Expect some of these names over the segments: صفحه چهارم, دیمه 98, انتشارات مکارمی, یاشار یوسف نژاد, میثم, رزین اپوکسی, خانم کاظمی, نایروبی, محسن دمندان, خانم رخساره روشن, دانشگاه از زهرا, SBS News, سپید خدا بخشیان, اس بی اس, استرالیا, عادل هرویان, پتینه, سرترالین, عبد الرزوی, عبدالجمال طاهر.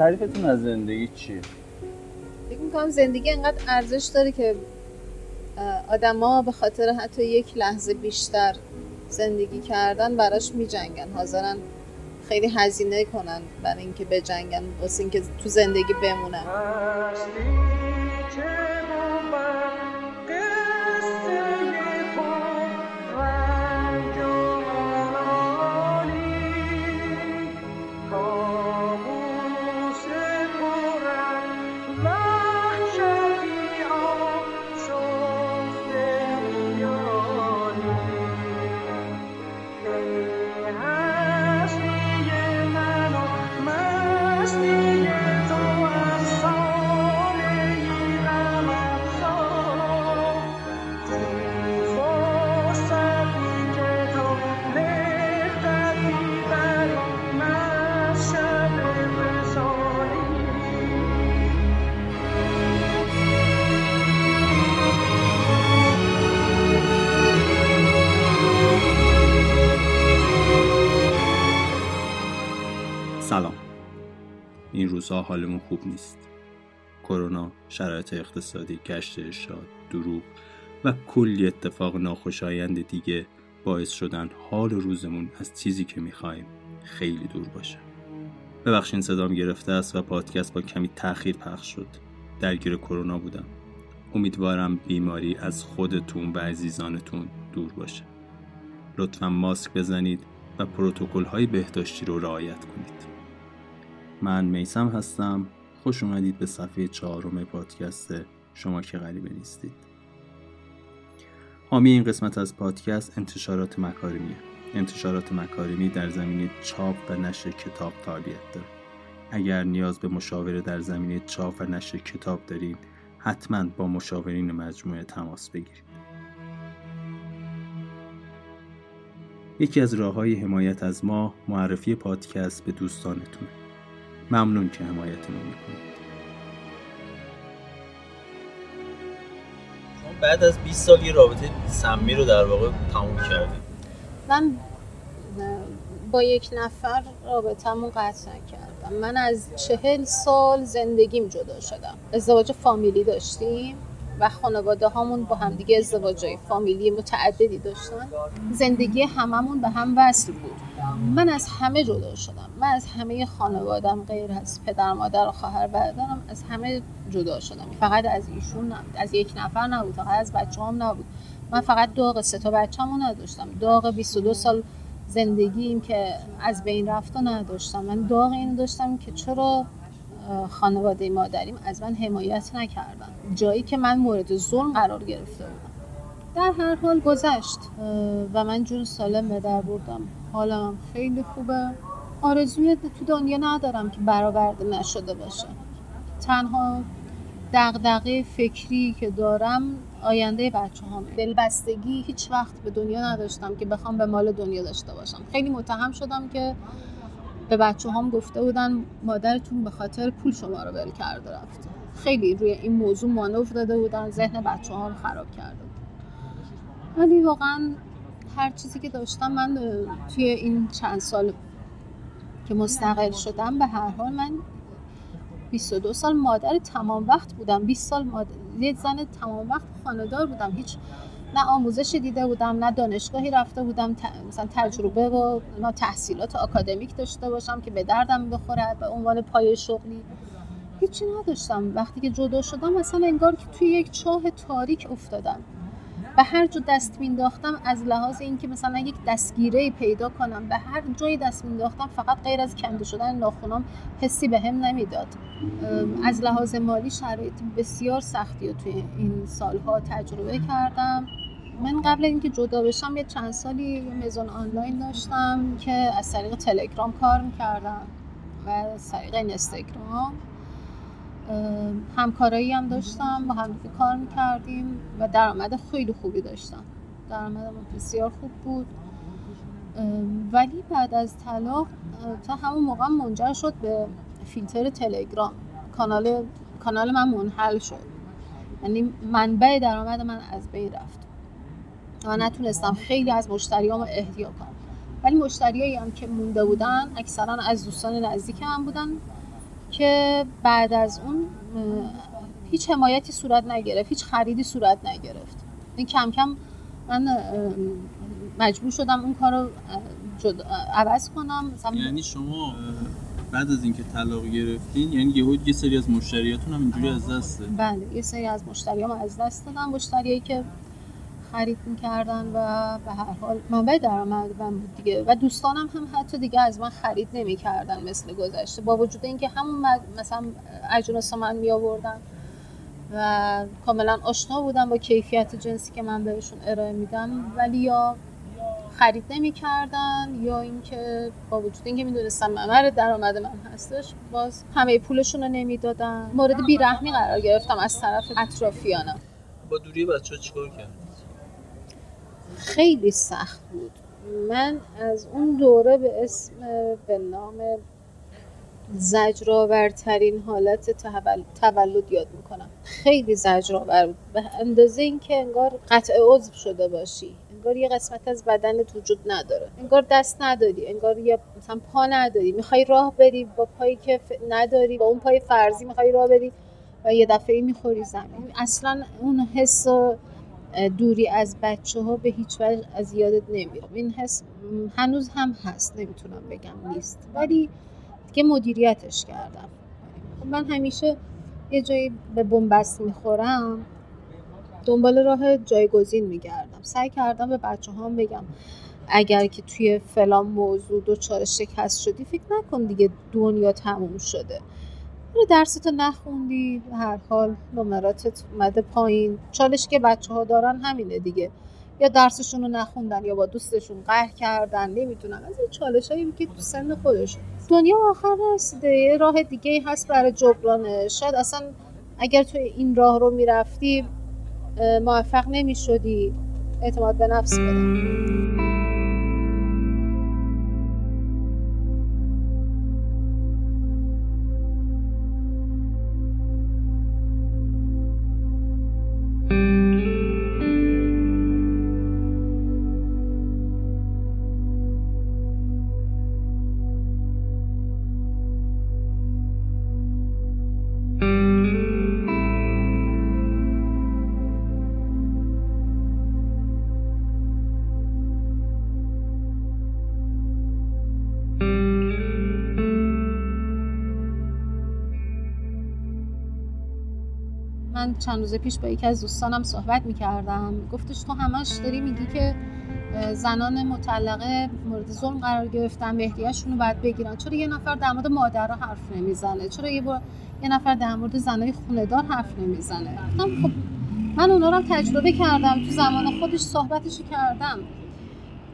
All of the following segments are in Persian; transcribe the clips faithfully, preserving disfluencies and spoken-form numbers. تعریفتون از زندگی چیه؟ فکر میکنم زندگی انقدر ارزش داره که آدما به خاطر حتی یک لحظه بیشتر زندگی کردن براش میجنگن، حاضرن خیلی هزینه کنن برای اینکه بجنگن، واسه اینکه تو زندگی بمونن. سلام. این روزها حالمون خوب نیست. کرونا، شرایط اقتصادی، گشت ارشاد، دروغ و کلی اتفاق ناخوشایند دیگه باعث شدن حال روزمون از چیزی که میخوایم خیلی دور باشه. ببخشین صدام گرفته است و پادکست با کمی تأخیر پخش شد. درگیر کرونا بودم. امیدوارم بیماری از خودتون و عزیزانتون دور باشه. لطفاً ماسک بزنید و پروتکل‌های بهداشتی رو رعایت کنید. من میثم هستم. خوش اومدید به صفحه چهارم پادکست شما که غریبه نیستید. حامی این قسمت از پادکست انتشارات مکارمیه. انتشارات مکارمی در زمینه چاپ و نشر کتاب فعالیت داره. اگر نیاز به مشاوره در زمینه چاپ و نشر کتاب دارید، حتما با مشاورین مجموعه تماس بگیرید. یکی از راه‌های حمایت از ما، معرفی پادکست به دوستانتون. ممنون که حمایتمون میکنید. شما بعد از بیست سال یه رابطه سمی رو در واقع تموم کردید. من با یک نفر رابطه‌مون قطع کردم. من از چهل سال زندگیم جدا شدم. ازدواج فامیلی داشتیم و خانواده هامون با همدیگه ازدواجای فامیلی متعددی داشتن. زندگی هممون به هم وصل بود. من از همه جدا شدم. من از همه خانوادم غیر از پدر مادر و خواهر برادرم از همه جدا شدم. فقط از ایشون نبود. از یک نفر نبود. فقط از بچه‌ام نبود. من فقط داغ سه تا بچه‌مو نداشتم. داغ بیست و دو سال زندگیم که از بین رفتو نداشتم. من داغ اینو داشتم که چرا خانواده مادریم از من حمایت نکردن، جایی که من مورد ظلم قرار گرفته بودم. در هر حال گذشت و من جون سالم به در بردم. حالم خیلی خوبه. آرزوی تو دنیا ندارم که برآورده نشده باشه. تنها دغدغه فکری که دارم آینده بچه‌هام. دلبستگی هیچ وقت به دنیا نداشتم که بخوام به مال دنیا داشته باشم. خیلی متهم شدم که به بچه‌هام گفته بودن مادرتون به خاطر پول شما رو ول کرده رفته. خیلی روی این موضوع مانور داده بودن، ذهن بچه‌ها رو خراب کرده بود. ولی واقعا هر چیزی که داشتم من توی این چند سال که مستقل شدم، به هر حال من بیست و دو سال مادر تمام وقت بودم. بیست سال مادر یه زن تمام وقت خانه‌دار بودم. هیچ نه آموزش دیده بودم، نه دانشگاهی رفته بودم، مثلا تجربه و نه تحصیلات آکادمیک داشته باشم که به دردم بخوره به عنوان پایه شغلی. هیچی نداشتم. وقتی که جدا شدم مثلا انگار که توی یک چاه تاریک افتادم و هر جا دست مینداختم، از لحاظ اینکه مثلا یک دستگیره‌ای پیدا کنم، به هر جایی دست مینداختم فقط غیر از کنده شدن ناخنام حسی بهم نمیداد. از لحاظ مالی شرایط بسیار سختی توی این سالها تجربه کردم. من قبل اینکه جدا بشم یه چند سالی مزون آنلاین داشتم که از طریق تلگرام کار می‌کردم و از طریق اینستاگرام. همکارایی هم داشتم، با هم کار می‌کردیم و درآمد خیلی خوبی داشتم. درآمدم بسیار خوب بود. ولی بعد از طلاق تا همون موقع منجر شد به فیلتر تلگرام. کانال کانال من منحل شد. یعنی منبع درآمد من از بین رفت. من نتونستم خیلی از مشتریامو احیا کنم، ولی مشتریایی هم که مونده بودن اکثرا از دوستان نزدیک من بودن که بعد از اون هیچ حمایتی صورت نگرفت، هیچ خریدی صورت نگرفت. این کم کم من مجبور شدم اون کارو عوض کنم. یعنی شما بعد از اینکه طلاق گرفتین یعنی یهو یه سری از مشتریاتون هم اینجوری از دست دادن؟ بله، یه سری از مشتریام از دست دادم، مشتریایی که خرید می‌کردن و به هر حال منبع درآمدم بود دیگه، و دوستانم هم حتی دیگه از من خرید نمی‌کردن مثل گذشته، با وجود اینکه همون مثلا اجناس من می‌آوردن و کاملا آشنا بودن با کیفیت جنسی که من بهشون ارائه میدم، ولی یا خرید نمی‌کردن یا اینکه با وجود اینکه می‌دونستن ممر درآمد من هستش باز همه پولشون رو نمی‌دادن. مورد بی‌رحمی قرار گرفتم از طرف اطرافیانم. با دوری بچه‌ها چیکار کردم؟ خیلی سخت بود. من از اون دوره به اسم به نام زجرآورترین حالت تولد, تولد یاد میکنم. خیلی زجرآور بود، به اندازه این که انگار قطع عضو شده باشی، انگار یه قسمت از بدنت وجود نداره، انگار دست نداری، انگار یه مثلا پا نداری، میخوای راه بری با پایی که نداری، با اون پای فرضی میخوای راه بری و یه دفعه میخوری زمین. اصلا اون حس دوری از بچه ها به هیچ وجه از یادت نمیره. این حس هنوز هم هست، نمیتونم بگم نیست، ولی دیگه مدیریتش کردم. من همیشه یه جایی به بنبست میخورم، دنبال راه جایگزین میگردم. سعی کردم به بچه هام بگم اگر که توی فلان موضوع دچار شکست شدی فکر نکن دیگه دنیا تموم شده، برو درستو نخوندی و هر حال نمراتت اومده پایین. چالشی که بچه ها دارن همینه دیگه، یا درسشون رو نخوندن یا با دوستشون قهر کردن، نمیتونن. از این چالش هایی که تو سن خودشون دنیا آخر رسیده، یه راه دیگه هست برای جبرانش. شاید اصلا اگر تو این راه رو میرفتی موفق نمیشدی. اعتماد به نفس بده. من چند روز پیش با یکی از دوستانم صحبت می‌کردم، گفتش تو همش داری میگی که زنان مطلقه مورد ظلم قرار گرفتن، مهریه‌شون رو باید بگیرن، چرا یه نفر در مورد مادرها حرف نمیزنه، چرا یه, با... یه نفر در مورد زنای خونه‌دار حرف نمیزنه. خب من اونا رو هم تجربه کردم، تو زمان خودش صحبتشو کردم،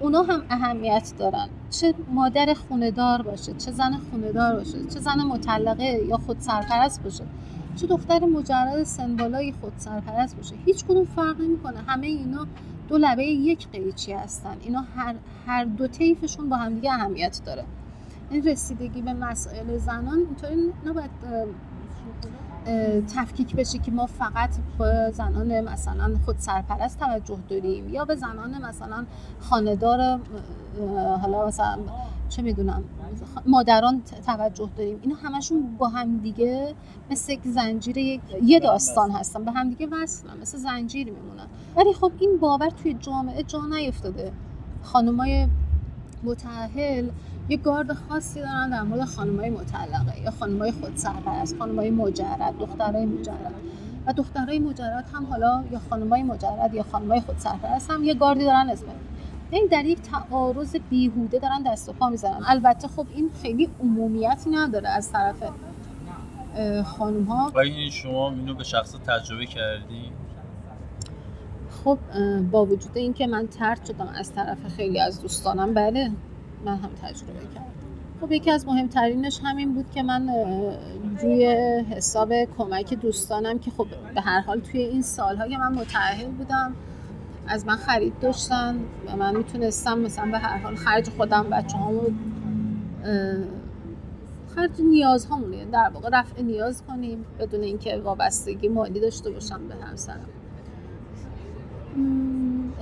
اونا هم اهمیت دارن، چه مادر خونه‌دار باشه، چه زن خونه‌دار باشه، چه زن مطلقه یا خودسرپرست باشه، چه دختر مجرد سن بالای خود سرپرست باشه، هیچ کدوم فرق نمی‌کنه. همه اینا دو لبه یک قیچی هستن، اینا هر هر دو طیفشون با هم دیگه اهمیت داره. این رسیدگی به مسائل زنان اینطوری نباید تفکیک بشه که ما فقط به زنان مثلا خود سرپرست توجه داریم یا به زنان مثلا خانه‌دار، حالا مثلا چه میدونم مادران توجه داریم. اینا همشون با هم دیگه مثل یک زنجیره یه داستان هستن، به هم دیگه وصلن، مثل زنجیر میمونن. ولی خب این باور توی جامعه جا نیفتاده. خانمای متأهل یه گارد خاصی دارن در مورد خانمای مطلقه یا خانمای خودسرپرست، خانمای مجرد، دخترای مجرد. و دخترای مجرد هم حالا یا خانمای مجرد یا خانمای خودسرپرست هم یه گاردی دارن اسمش. این در یک تعارض بیهوده دارن دست و پا میزنن. البته خب این خیلی عمومیتی نداره از طرف خانم ها. ولی شما اینو به شخصه تجربه کردی؟ خب با وجود این که من ترد شدم از طرف خیلی از دوستانم، بله من هم تجربه کردم. خب یکی از مهمترینش همین بود که من روی حساب کمک دوستانم که خب به هر حال توی این سالها که من متأهل بودم از من خرید داشتن و من میتونستم مثلا به هر حال خرج خودم، بچه هامو، خرج نیاز همونه، در واقع رفع نیاز کنیم بدون اینکه وابستگی مالی داشته باشم به همسرم.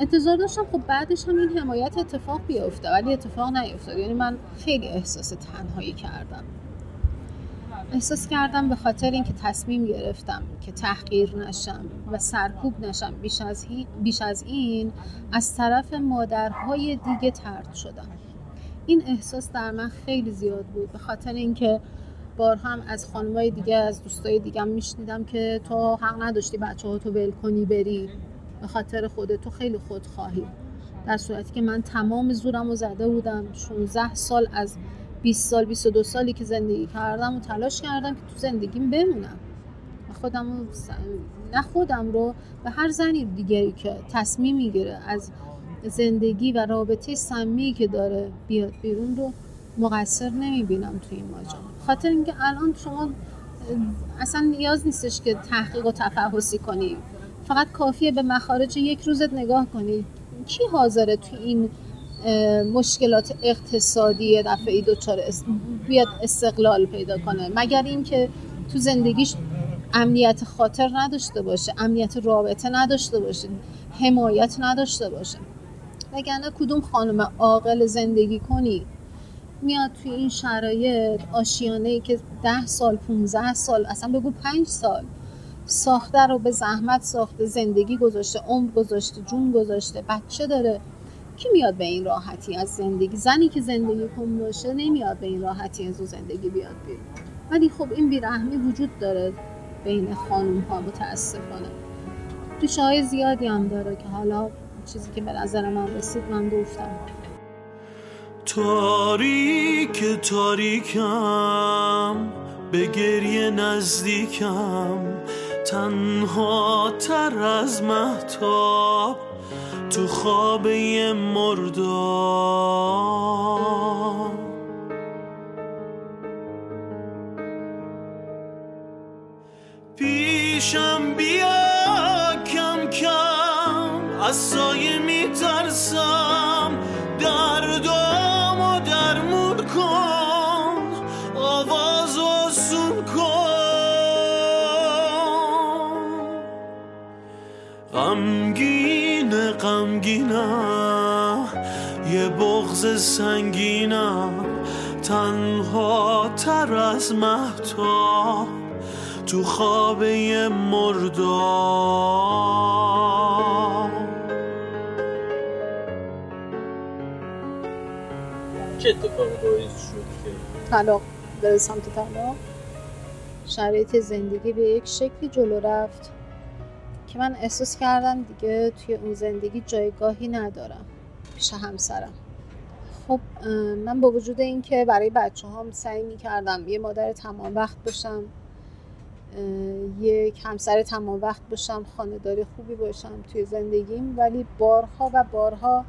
انتظار داشتم خب بعدش هم این حمایت اتفاق بیفته، ولی اتفاق نیفتاد. یعنی من خیلی احساس تنهایی کردم احساس کردم به خاطر اینکه تصمیم گرفتم که تحقیر نشم و سرکوب نشم بیش از, بیش از این از طرف مادرهای دیگه طرد شدم. این احساس در من خیلی زیاد بود به خاطر اینکه بار هم از خانمای دیگه از دوستای دیگه میشنیدم که تو حق نداشتی بچه‌هاتو ول کنی بری، به خاطر خودت، تو خیلی خودخواهی، در صورتی که من تمام زورمو زده بودم. شانزده سال از بیست سال بیست و دو سالی که زندگی کردم و تلاش کردم که تو زندگیم بمونم و خودم رو نه خودم رو و هر زنی دیگری که تصمیم میگیره از زندگی و رابطه صمیمی که داره بیاد بیرون رو مقصر نمیبینم توی این ماجرا. خاطر اینکه الان شما اصلا نیاز نیستش که تحقیق و تفحصی کنی، فقط کافیه به مخارج یک روزت نگاه کنی. کی حاضره توی این مشکلات اقتصادی دفعه دوچار بیاد استقلال پیدا کنه مگر اینکه تو زندگیش امنیت خاطر نداشته باشه، امنیت رابطه نداشته باشه، حمایت نداشته باشه. وگرنه کدوم خانم عاقل زندگی کنی میاد توی این شرایط آشیانه‌ای که ده سال پونزده سال اصلا بگو پنج سال ساخته رو به زحمت ساخته، زندگی گذاشته، عمر گذاشته، جون گذاشته، بچه داره، کی میاد به این راحتی از زندگی؟ زنی که زندگی کن باشه نمیاد به این راحتی از زندگی بیاد بیرون. ولی خب این بیرحمی وجود داره بین خانوم ها متاسفانه. ریشه های زیادی هم داره که حالا چیزی که به نظر من رسید من گفتم. تاریک تاریکم به گریه نزدیکم، تنها تر از مهتاب تو خوابه مرداب. پیشم بیا کم کم، از سایه میترسم، دردامو درمون کن، آواز آسون کن. غمگینه غمگینم، یه بغض سنگینم، تنها تر از مهتاب تو خوابه مردان. چه اتفاقی باعث شد که طلاق در سمت طلاق؟ شرایط زندگی به یک شکلی جلو رفت که من احساس کردم دیگه توی اون زندگی جایگاهی ندارم پیش همسرم. خب من با وجود این که برای بچه هام سعی می کردم یه مادر تمام وقت باشم، یک همسر تمام وقت باشم، خانه‌دار خوبی باشم توی زندگیم، ولی بارها و بارها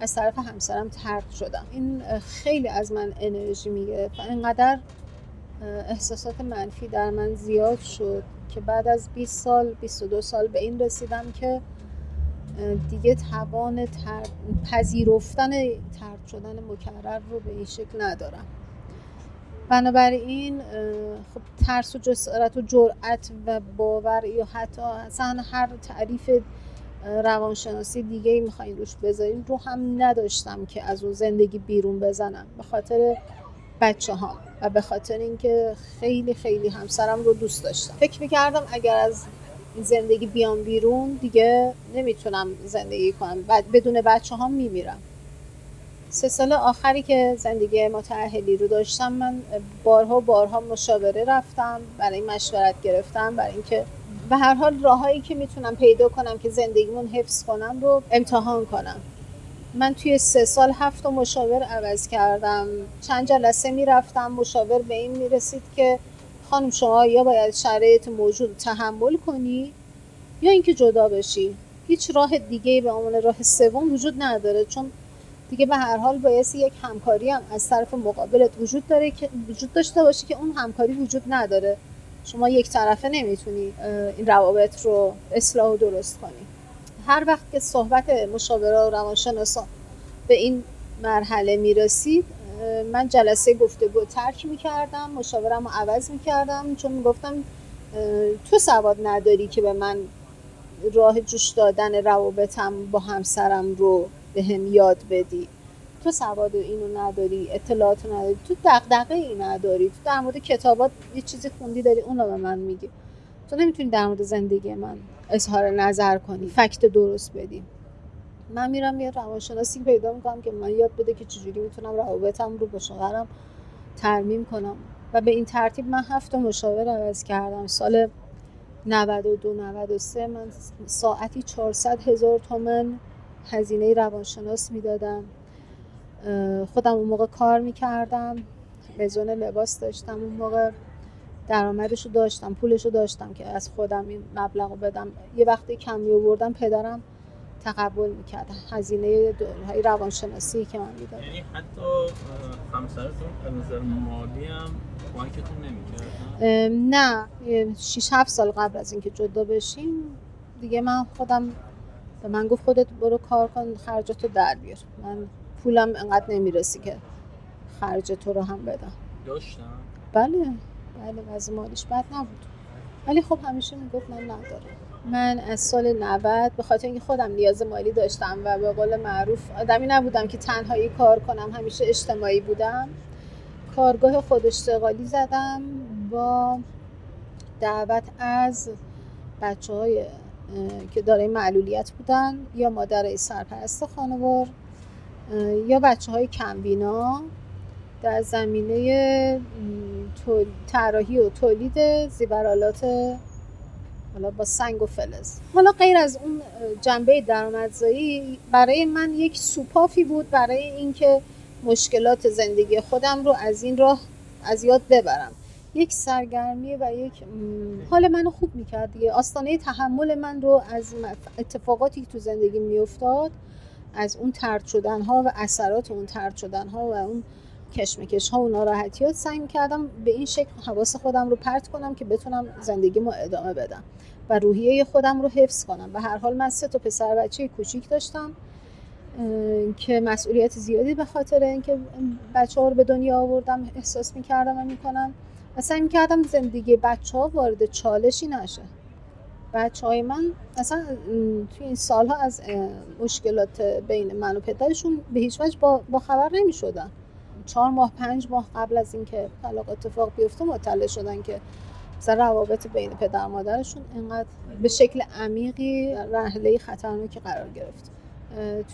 از طرف همسرم طرد شدم. این خیلی از من انرژی می‌گرفت و اینقدر احساسات منفی در من زیاد شد که بعد از بیست سال بیست و دو سال به این رسیدم که دیگه توان تر... پذیرفتن طرد شدن مکرر رو به این شکل ندارم. بنابراین خب ترس و جسارت و جرأت و باور یا حتی اصلا هر تعریف روانشناسی دیگه ای میخواین روش بذارین رو هم نداشتم که از اون زندگی بیرون بزنم به خاطر بچه ها و به خاطر اینکه خیلی خیلی همسرم رو دوست داشتم. فکر میکردم اگر از زندگی بیام بیرون دیگه نمیتونم زندگی کنم، بدون بچه ها میمیرم. سه سال آخری که زندگی متأهلی رو داشتم من بارها بارها مشاوره رفتم، برای مشورت گرفتم، برای اینکه به هر حال راهایی که میتونم پیدا کنم که زندگیمون حفظ کنم رو امتحان کنم. من توی سه سال هفت تا مشاور عوض کردم، چند جلسه میرفتم، مشاور به این میرسید که خانم شما یا باید شرایط موجود تحمل کنی یا اینکه جدا بشی، هیچ راه دیگه‌ای به عنوان راه سوم وجود نداره، چون دیگه به هر حال بایستی یک همکاری هم از طرف مقابلت وجود داره که وجود داشته باشه که اون همکاری وجود نداره. شما یک طرفه نمیتونی این روابط رو اصلاح و درست کنی. هر وقت که صحبت مشاورا و روانشناسا به این مرحله میرسید من جلسه گفتگو ترک میکردم، مشاورم رو عوض میکردم، چون میگفتم تو سواد نداری که به من راه جوش دادن روابطم با همسرم رو به هم یاد بدی، تو سواد اینو نداری، اطلاعاتو نداری، تو دغدغه این نداری، تو در مورد کتابات یه چیزی خوندی داری اونو به من میگی، تو نمیتونی در مورد زندگی من اظهار نظر کنی، فکت درست بدی. من میرم یه روانشناسی پیدا میکنم که من یاد بده که چجوری میتونم روابطم رو با شوهرم ترمیم کنم و به این ترتیب من هفت مشاور عوض کردم. سال نود و دو نود و سه من ساعتی چهارصد هزار تومان هزینه روانشناس میدادم. خودم اون موقع کار میکردم، مزون لباس داشتم، اون موقع درآمدشو داشتم، پولشو داشتم که از خودم این مبلغو بدم. یه وقتی کم میآوردم پدرم تقبل میکرد هزینه دورهای روانشناسی که من میدادم. یعنی حتی همسرتون از نظر مالی هم کمکتون نمیکرد؟ نه، شش هفت سال قبل از اینکه جدا بشیم دیگه من خودم به من گفت خودت برو کار کن، خرجاتو در بیار، من پولم انقدر نمیرسی که خرج تو رو هم بدم. داشتم؟ بله بله، وضع مالیش بد نبود، ولی خب همیشه میگفت من ندارم. من از سال نود به خاطر اینکه خودم نیاز مالی داشتم و به قول معروف آدمی نبودم که تنهایی کار کنم، همیشه اجتماعی بودم، کارگاه خود اشتغالی زدم با دعوت از بچه های که دارای معلولیت بودن، یا مادرای سرپرست خانوار یا بچه های کمبینا، در زمینه طراحی و تولید زیورآلات حالا با سنگ و فلز. حالا غیر از اون جنبه درآمدزایی برای من یک سوپافی بود برای اینکه مشکلات زندگی خودم رو از این راه از یاد ببرم. یک سرگرمی و یک حال منو خوب می‌کرد دیگه. آستانه تحمل من رو از اتفاقاتی که تو زندگی می‌افتاد، از اون طرد شدن‌ها و اثرات اون طرد شدن‌ها و اون کشمکش‌ها و ناراحتی‌ها سعی می‌کردم به این شکل حواس خودم رو پرت کنم که بتونم زندگیمو ادامه بدم و روحیه خودم رو حفظ کنم. به هر حال من سه تا پسر بچه کوچیک داشتم که مسئولیت زیادی به خاطر اینکه بچه‌ها رو به دنیا آوردم احساس می‌کردم و می‌کنم. سعی می‌کردم زندگی بچه‌ها وارد چالشی نشه. بچه‌های من اصلا توی این سال‌ها از مشکلات بین من و پدرشون به هیچ وجه با, با خبر نمی‌شدن. چهار ماه پنج ماه قبل از اینکه طلاق اتفاق بیفته مطلع شدن که مثلا روابط بین پدر و مادرشون اینقدر به شکل عمیقی رحله خطرناکی قرار گرفت.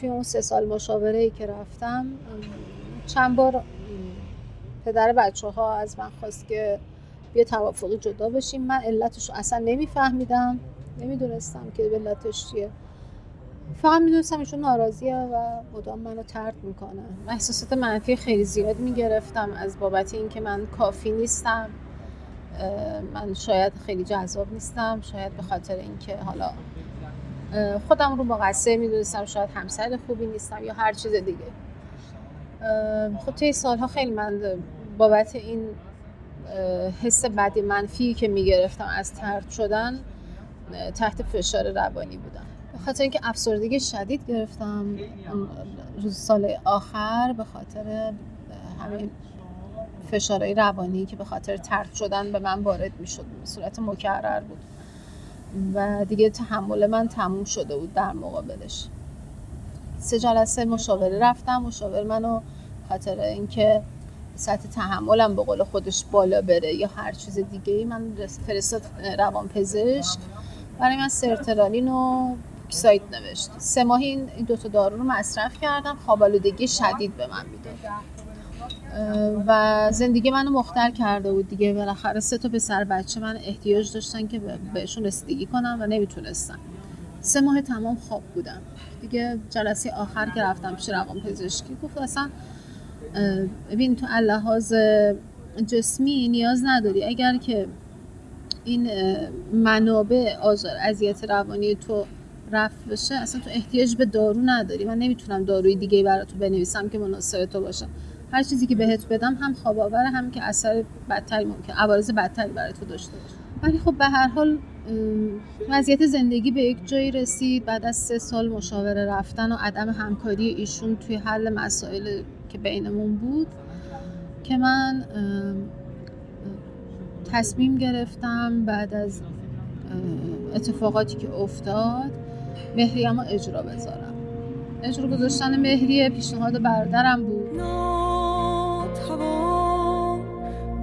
توی اون سه سال مشاوره‌ای که رفتم چند بار پدر بچه‌ها از من خواست که بیا توافقی جدا بشیم. من علتش اصلا نمیفهمیدم، نمیدونستم که علتش چیه، فقط میدونستم ایشون ناراضیه و مدام منو طرد میکنه. احساسات منفی خیلی زیاد میگرفتم از بابت اینکه من کافی نیستم، من شاید خیلی جذاب نیستم، شاید به خاطر اینکه حالا خودم رو مقصر میدونستم، شاید همسر خوبی نیستم یا هر چیز دیگه. خب توی سالها خیلی من بابت این حس بد منفی که میگرفتم از طرد شدن تحت فشار روانی بودم. به خاطر اینکه افسردگی شدید گرفتم روز سال آخر به خاطر همین فشارهای روانی که به خاطر طرد شدن به من وارد میشد به صورت مکرر بود و دیگه تحمل من تموم شده بود در مقابلش. سه جلسه مشاوره رفتم. مشاور منو خاطر اینکه سطح تحملم به قول خودش بالا بره یا هر چیز دیگه ای من فرستاد روانپزشک، برای من سرترالین و سایت نوشت. سه ماه این دو تا دارو رو مصرف کردم. خواب‌آلودگی شدید به من میداد و زندگی منو مختل کرده بود دیگه. بالاخره سه تا پسر بچه من احتیاج داشتن که بهشون رسیدگی کنم و نمیتونستم. سه ماه تمام خواب بودم دیگه. جلسه آخر که رفتم پیش روانپزشکی گفت اصلا ببین تو اللحاظ جسمی نیاز نداری، اگر که این منابع آزار اذیت روانی تو رفع بشه اصلا تو احتیاج به دارو نداری. من نمیتونم داروی دیگه برای تو بنویسم که مناسب تو باشه. هر چیزی که بهت بدم هم خواب آور هم که اثر بدتری ممکن عوارض بدتری برای تو داشته باشه. ولی خب به هر حال وضعیت زندگی به یک جایی رسید بعد از سه سال مشاوره رفتن و عدم همکاری ایشون توی حل مسائل که بینمون بود که من تصمیم گرفتم بعد از اتفاقاتی که افتاد مهریه‌مو اجرا بذارم. اجرا گذاشتن مهریه پیشنهاد برادرم بود. ناتوان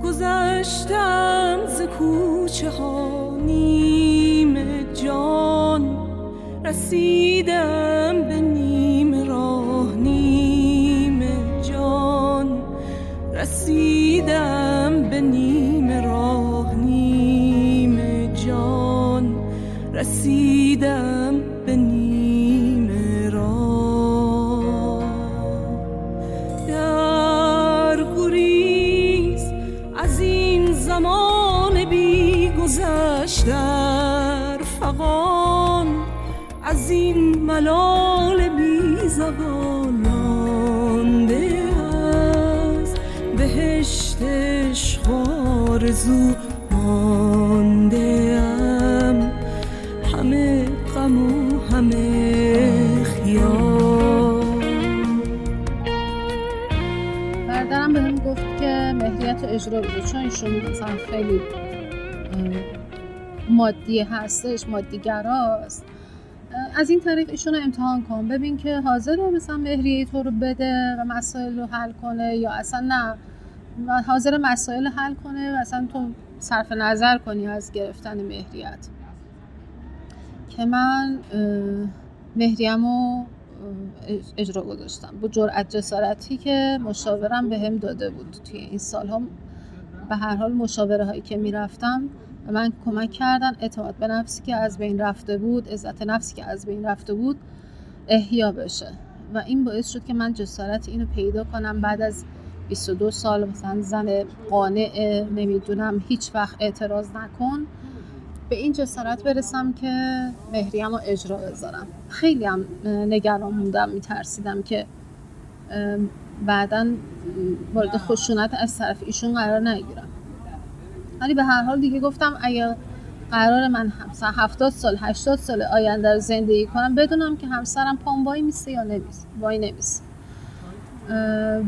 گذشتم ز کوچه ها، نیم جان رسیدم به نیم راه، نیم جان رسیدم به نیم راه، نیم جان رسیدم به نیم راه. در گریز از این زمان بی گذشت، در فغان از این ملال بی زبان، مانده از بهشت عشق آرزو، مانده ام همه غم و همه خیال. برادرم به هم گفت که مهریت رو اجرا بده، چون ایشون مثلا خیلی مادی هستش، مادیگراست، از این طریق ایشونو امتحان کن، ببین که حاضره مثلا مهریه تو رو بده و مسائل رو حل کنه یا اصلا نه، و حاضره مسائل حل کنه و اصلا تو صرف نظر کنی از گرفتن مهریت. که من مهریه‌مو اجرا گذاشتم با جرأت جسارتی که مشاورم به هم داده بود. توی این سال‌ها به هر حال مشاوره هایی که میرفتم و من کمک کردن اعتماد به نفسی که از بین رفته بود، عزت نفسی که از بین رفته بود احیا بشه و این باعث شد که من جسارت اینو پیدا کنم بعد از بیست و دو سال مثلا زن قانع، نمیدونم هیچ وقت اعتراض نکن، به این جسارت برسم که مهریه‌مو اجرا بذارم. خیلی هم نگران بودم، میترسیدم که بعداً وارد خشونت از طرف ایشون قرار نگیرم، ولی به هر حال دیگه گفتم اگه قرار من مثلا هفتاد سال هشتاد سال آینده رو زندگی کنم، بدونم که همسرم پام وای میسته یا نمیسته، وای نمیسته.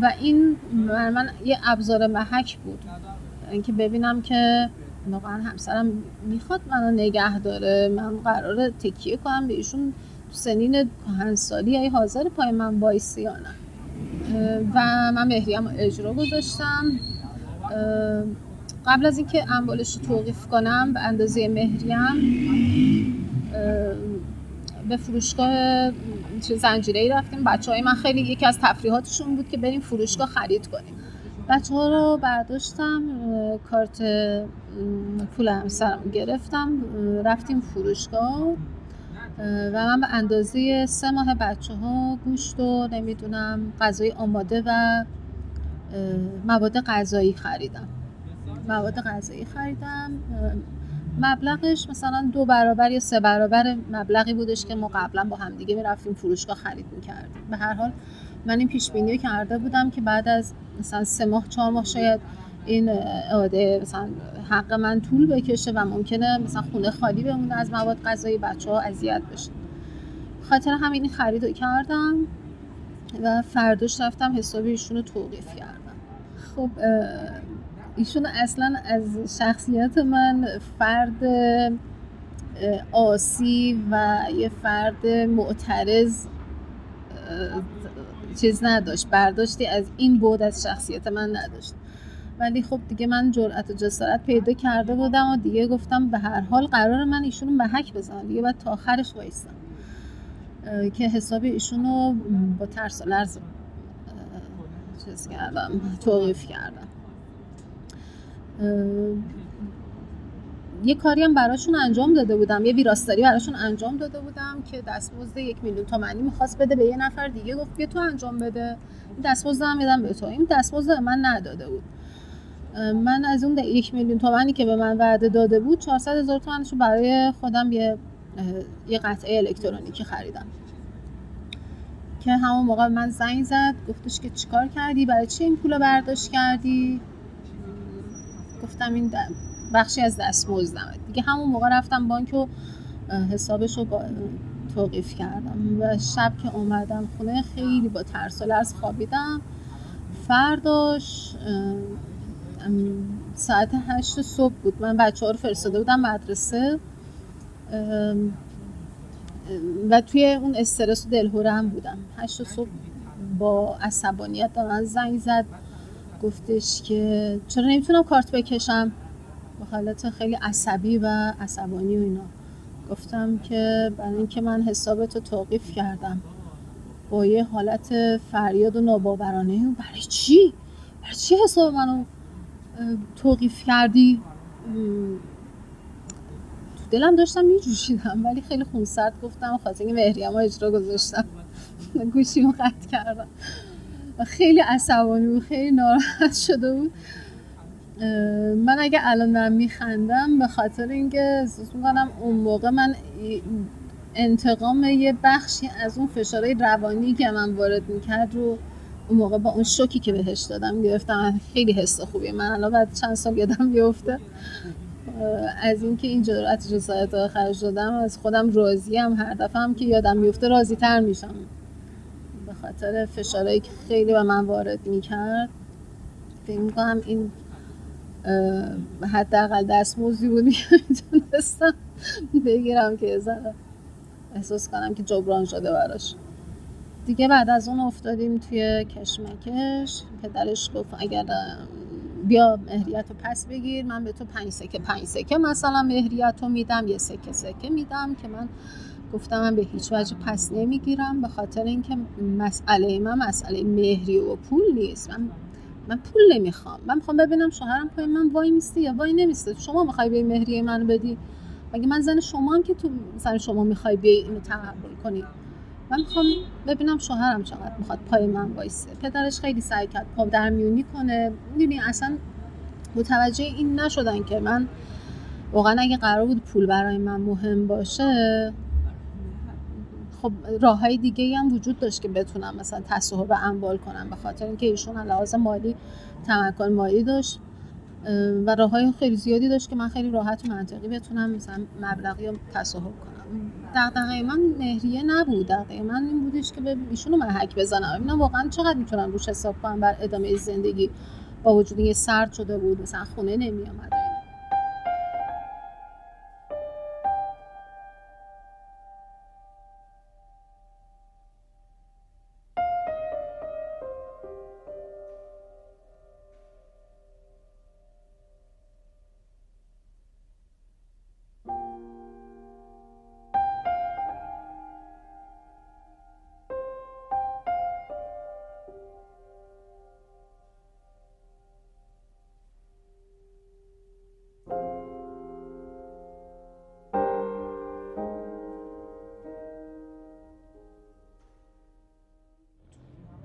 و این من, من یه ابزار محک بود، اینکه ببینم که واقعا همسرم میخواد منو نگه داره، من قراره تکیه کنم به ایشون، سنین کهنسالی ای حاضر پای من وایسته یا نه. و من مهریه‌مو اجرا گذاشتم. قبل از اینکه اموالش رو توقیف کنم به اندازه مهریه‌ام، به فروشگاه زنجیره‌ای رفتیم. بچه‌های من خیلی یکی از تفریحاتشون بود که بریم فروشگاه خرید کنیم. بچه‌ها رو برداشتم، کارت پول همسرم گرفتم، رفتیم فروشگاه و من به اندازه سه ماه بچه‌ها گوشت و نمیدونم غذای آماده و مواد غذایی خریدم. مواد غذایی خریدم، مبلغش مثلا دو برابر یا سه برابر مبلغی بودش که ما قبلا با هم دیگه میرفتیم فروشگاه خرید میکردیم. به هر حال من این پیش بینی کرده بودم که بعد از مثلا سه ماه چهار ماه شاید این عاده مثلا حق من طول بکشه و ممکنه مثلا خونه خالی بمونه از مواد غذایی، بچه‌ها اذیت بشن. خاطر همین خریدو کردم و فرداش رفتم حساب ایشونو توقیف کردم. خب ایشون اصلا از شخصیت من فرد آسی و یه فرد معترض چیز نداشت، برداشتی از این بود از شخصیت من نداشت، ولی خب دیگه من جرأت و جسارت پیدا کرده بودم و دیگه گفتم به هر حال قرار من ایشون رو محک بزنم، دیگه باید تا آخرش وایستم که حساب ایشون رو با ترس و لرز چیز کردم، توقیف کردم. یه کاری هم براشون انجام داده بودم، یه ویراستاری براشون انجام داده بودم که دستمزد یک میلیون تومانی میخواست بده به یه نفر دیگه، گفت بیا تو انجام بده، دستمزد هم میدم به تو. این دستمزد من نداده بود، من از اون یک میلیون تومانی که به من وعده داده بود چهارصد هزار تومنش رو برای خودم یه یه قطعه الکترونیکی خریدم. که همون موقع من زنگ زد، گفتش که چیکار کردی، برای چی این پولو برداشت کردی؟ گفتم این بخشی از دستمزدمه دیگه. همون موقع رفتم بانک و حسابش رو توقیف کردم و شب که اومدم خونه خیلی با ترس و لرز خوابیدم. فرداش ساعت هشت صبح بود، من بچه‌ها رو فرستاده بودم مدرسه، و توی اون استرس و دلهوره هم بودم. هشت صبح با عصبانیت به من زنگ زد، گفتش که چرا نمیتونم کارت بکشم، با حالت خیلی عصبی و عصبانی و اینا. گفتم که برای اینکه من حسابتو توقیف کردم با یه حالت فریاد و ناباورانه. اون برای چی؟ برای چی حساب منو توقیف کردی؟ تو دلم داشتم میجوشیدم ولی خیلی خونسرد گفتم خاطر اینکه مهریه‌ام رو اجرا گذاشتم، گوشیمو قطع کردم. خیلی عصبانی بود، خیلی ناراحت شده بود. من اگه الان دارم میخندم به خاطر اینکه احساس میکنم اون موقع من انتقام یه بخشی از اون فشارهای روانی که من وارد میکرد رو اون موقع با اون شوکی که بهش دادم گرفتم. خیلی حس خوبیه. من الان بعد چند سال یادم بیفته از اینکه این جرأت رو ساعت آخر دادم، از خودم راضیم. هر دفعه هم که یادم بیفته راضی تر میشم به خاطر فشارهایی که خیلی به من وارد میکرد. فکر میکنم این حداقل دستمزدی بود که میتونستم بگیرم که احساس کنم که جبران شده براش. دیگه بعد از اون افتادیم توی کشمکش. پدرش گفت اگر بیا مهریتو پس بگیر، من به تو پنج سکه پنج سکه مثلا مهریتو میدم، یه سکه سکه میدم، که من گفتم من به هیچ وجه پس نمیگیرم به خاطر اینکه مسئله من مسئله مهریه و پول نیست. من من پول نمیخوام، من میخوام ببینم شوهرم پای من وای میسته یا وای نمیسته. شما میخوای به مهریه منو بدی؟ مگه من زن شما هم که تو زن شما میخوای بیای اینو تحمل کنی؟ من میخوام ببینم شوهرم چقدر میخواد پای من وایسه. پدرش خیلی سعی کرد پا در میونی کنه. میدونی اصلا متوجه این نشدن که من واقعا اگه قرار بود پول برای من مهم باشه، خب راههای دیگه‌ای هم وجود داشت که بتونم مثلا تصاحب اموال کنم، به خاطر اینکه ایشون از لحاظ مالی تمکن مالی داشت و راههای خیلی زیادی داشت که من خیلی راحت و منطقی بتونم مثلا مبلغی رو تصاحب کنم. دغدغه من مهریه نبود، دغدغه من این بودش که به ایشونو محک بزنم، ببینم واقعا چقدر میتونم روش حساب کنم بر ادامه زندگی. با وجود اینکه سرد شده بود، مثلا خونه نمی‌اومد.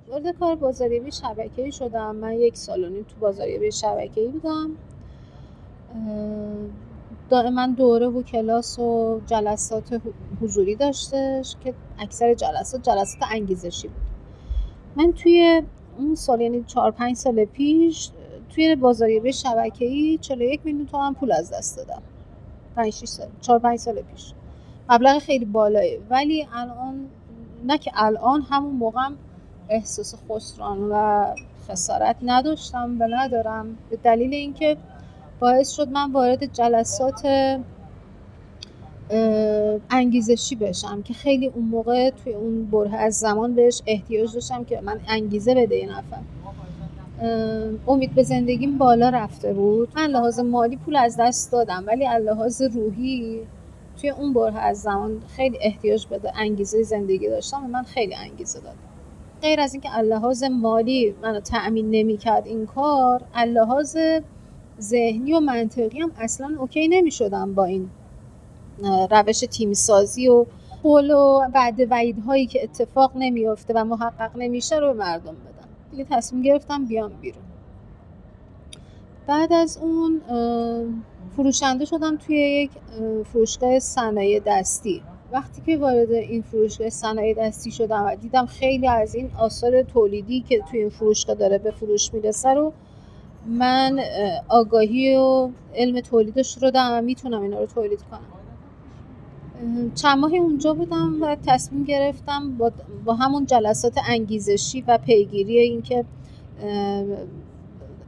وارد کار بازاریابی شبکه‌ای شدم. من یک سال و نیم تو بازاریابی شبکه‌ای بودم. دائما دوره و کلاس و جلسات حضوری داشتش که اکثر جلسات جلسات انگیزشی بود. من توی اون سال، یعنی چهار پنج سال پیش، توی بازاریابی شبکه‌ای چهل و یک میلیون تومان پول از دست دادم. پنج شش سال، چهار پنج سال پیش. مبلغ خیلی بالاییه، ولی الان نه که الان، همون موقعم احساس خسران و خسارت نداشتم و ندارم، به دلیل اینکه باعث شد من وارد جلسات انگیزشی بشم که خیلی اون موقع توی اون بره از زمان بهش احتیاج داشتم که من انگیزه بده یه نفر. امید به زندگیم بالا رفته بود. من لحاظ مالی پول از دست دادم، ولی از لحاظ روحی توی اون بره از زمان خیلی احتیاج بده انگیزه زندگی داشتم و من خیلی انگیزه دادم. غیر از اینکه اللحاظ مالی منو تأمین نمی‌کرد این کار، اللحاظ ذهنی و منطقی هم اصلاً اوکی نمی‌شدم با این روش تیمسازی و قول و وعده وعیدهایی که اتفاق نمی‌افته و محقق نمیشه رو به مردم بدم. دیگه تصمیم گرفتم بیام بیرون. بعد از اون فروشنده شدم توی یک فروشگاه صنایع دستی. وقتی که وارد این فروشگاه صنایع دستی شدم و دیدم خیلی از این آثار تولیدی که توی این فروشگاه داره به فروش میرسه رو من آگاهی و علم تولیدش رو دارم و میتونم اینا رو تولید کنم. چند ماهی اونجا بودم و تصمیم گرفتم با, با همون جلسات انگیزشی و پیگیری این که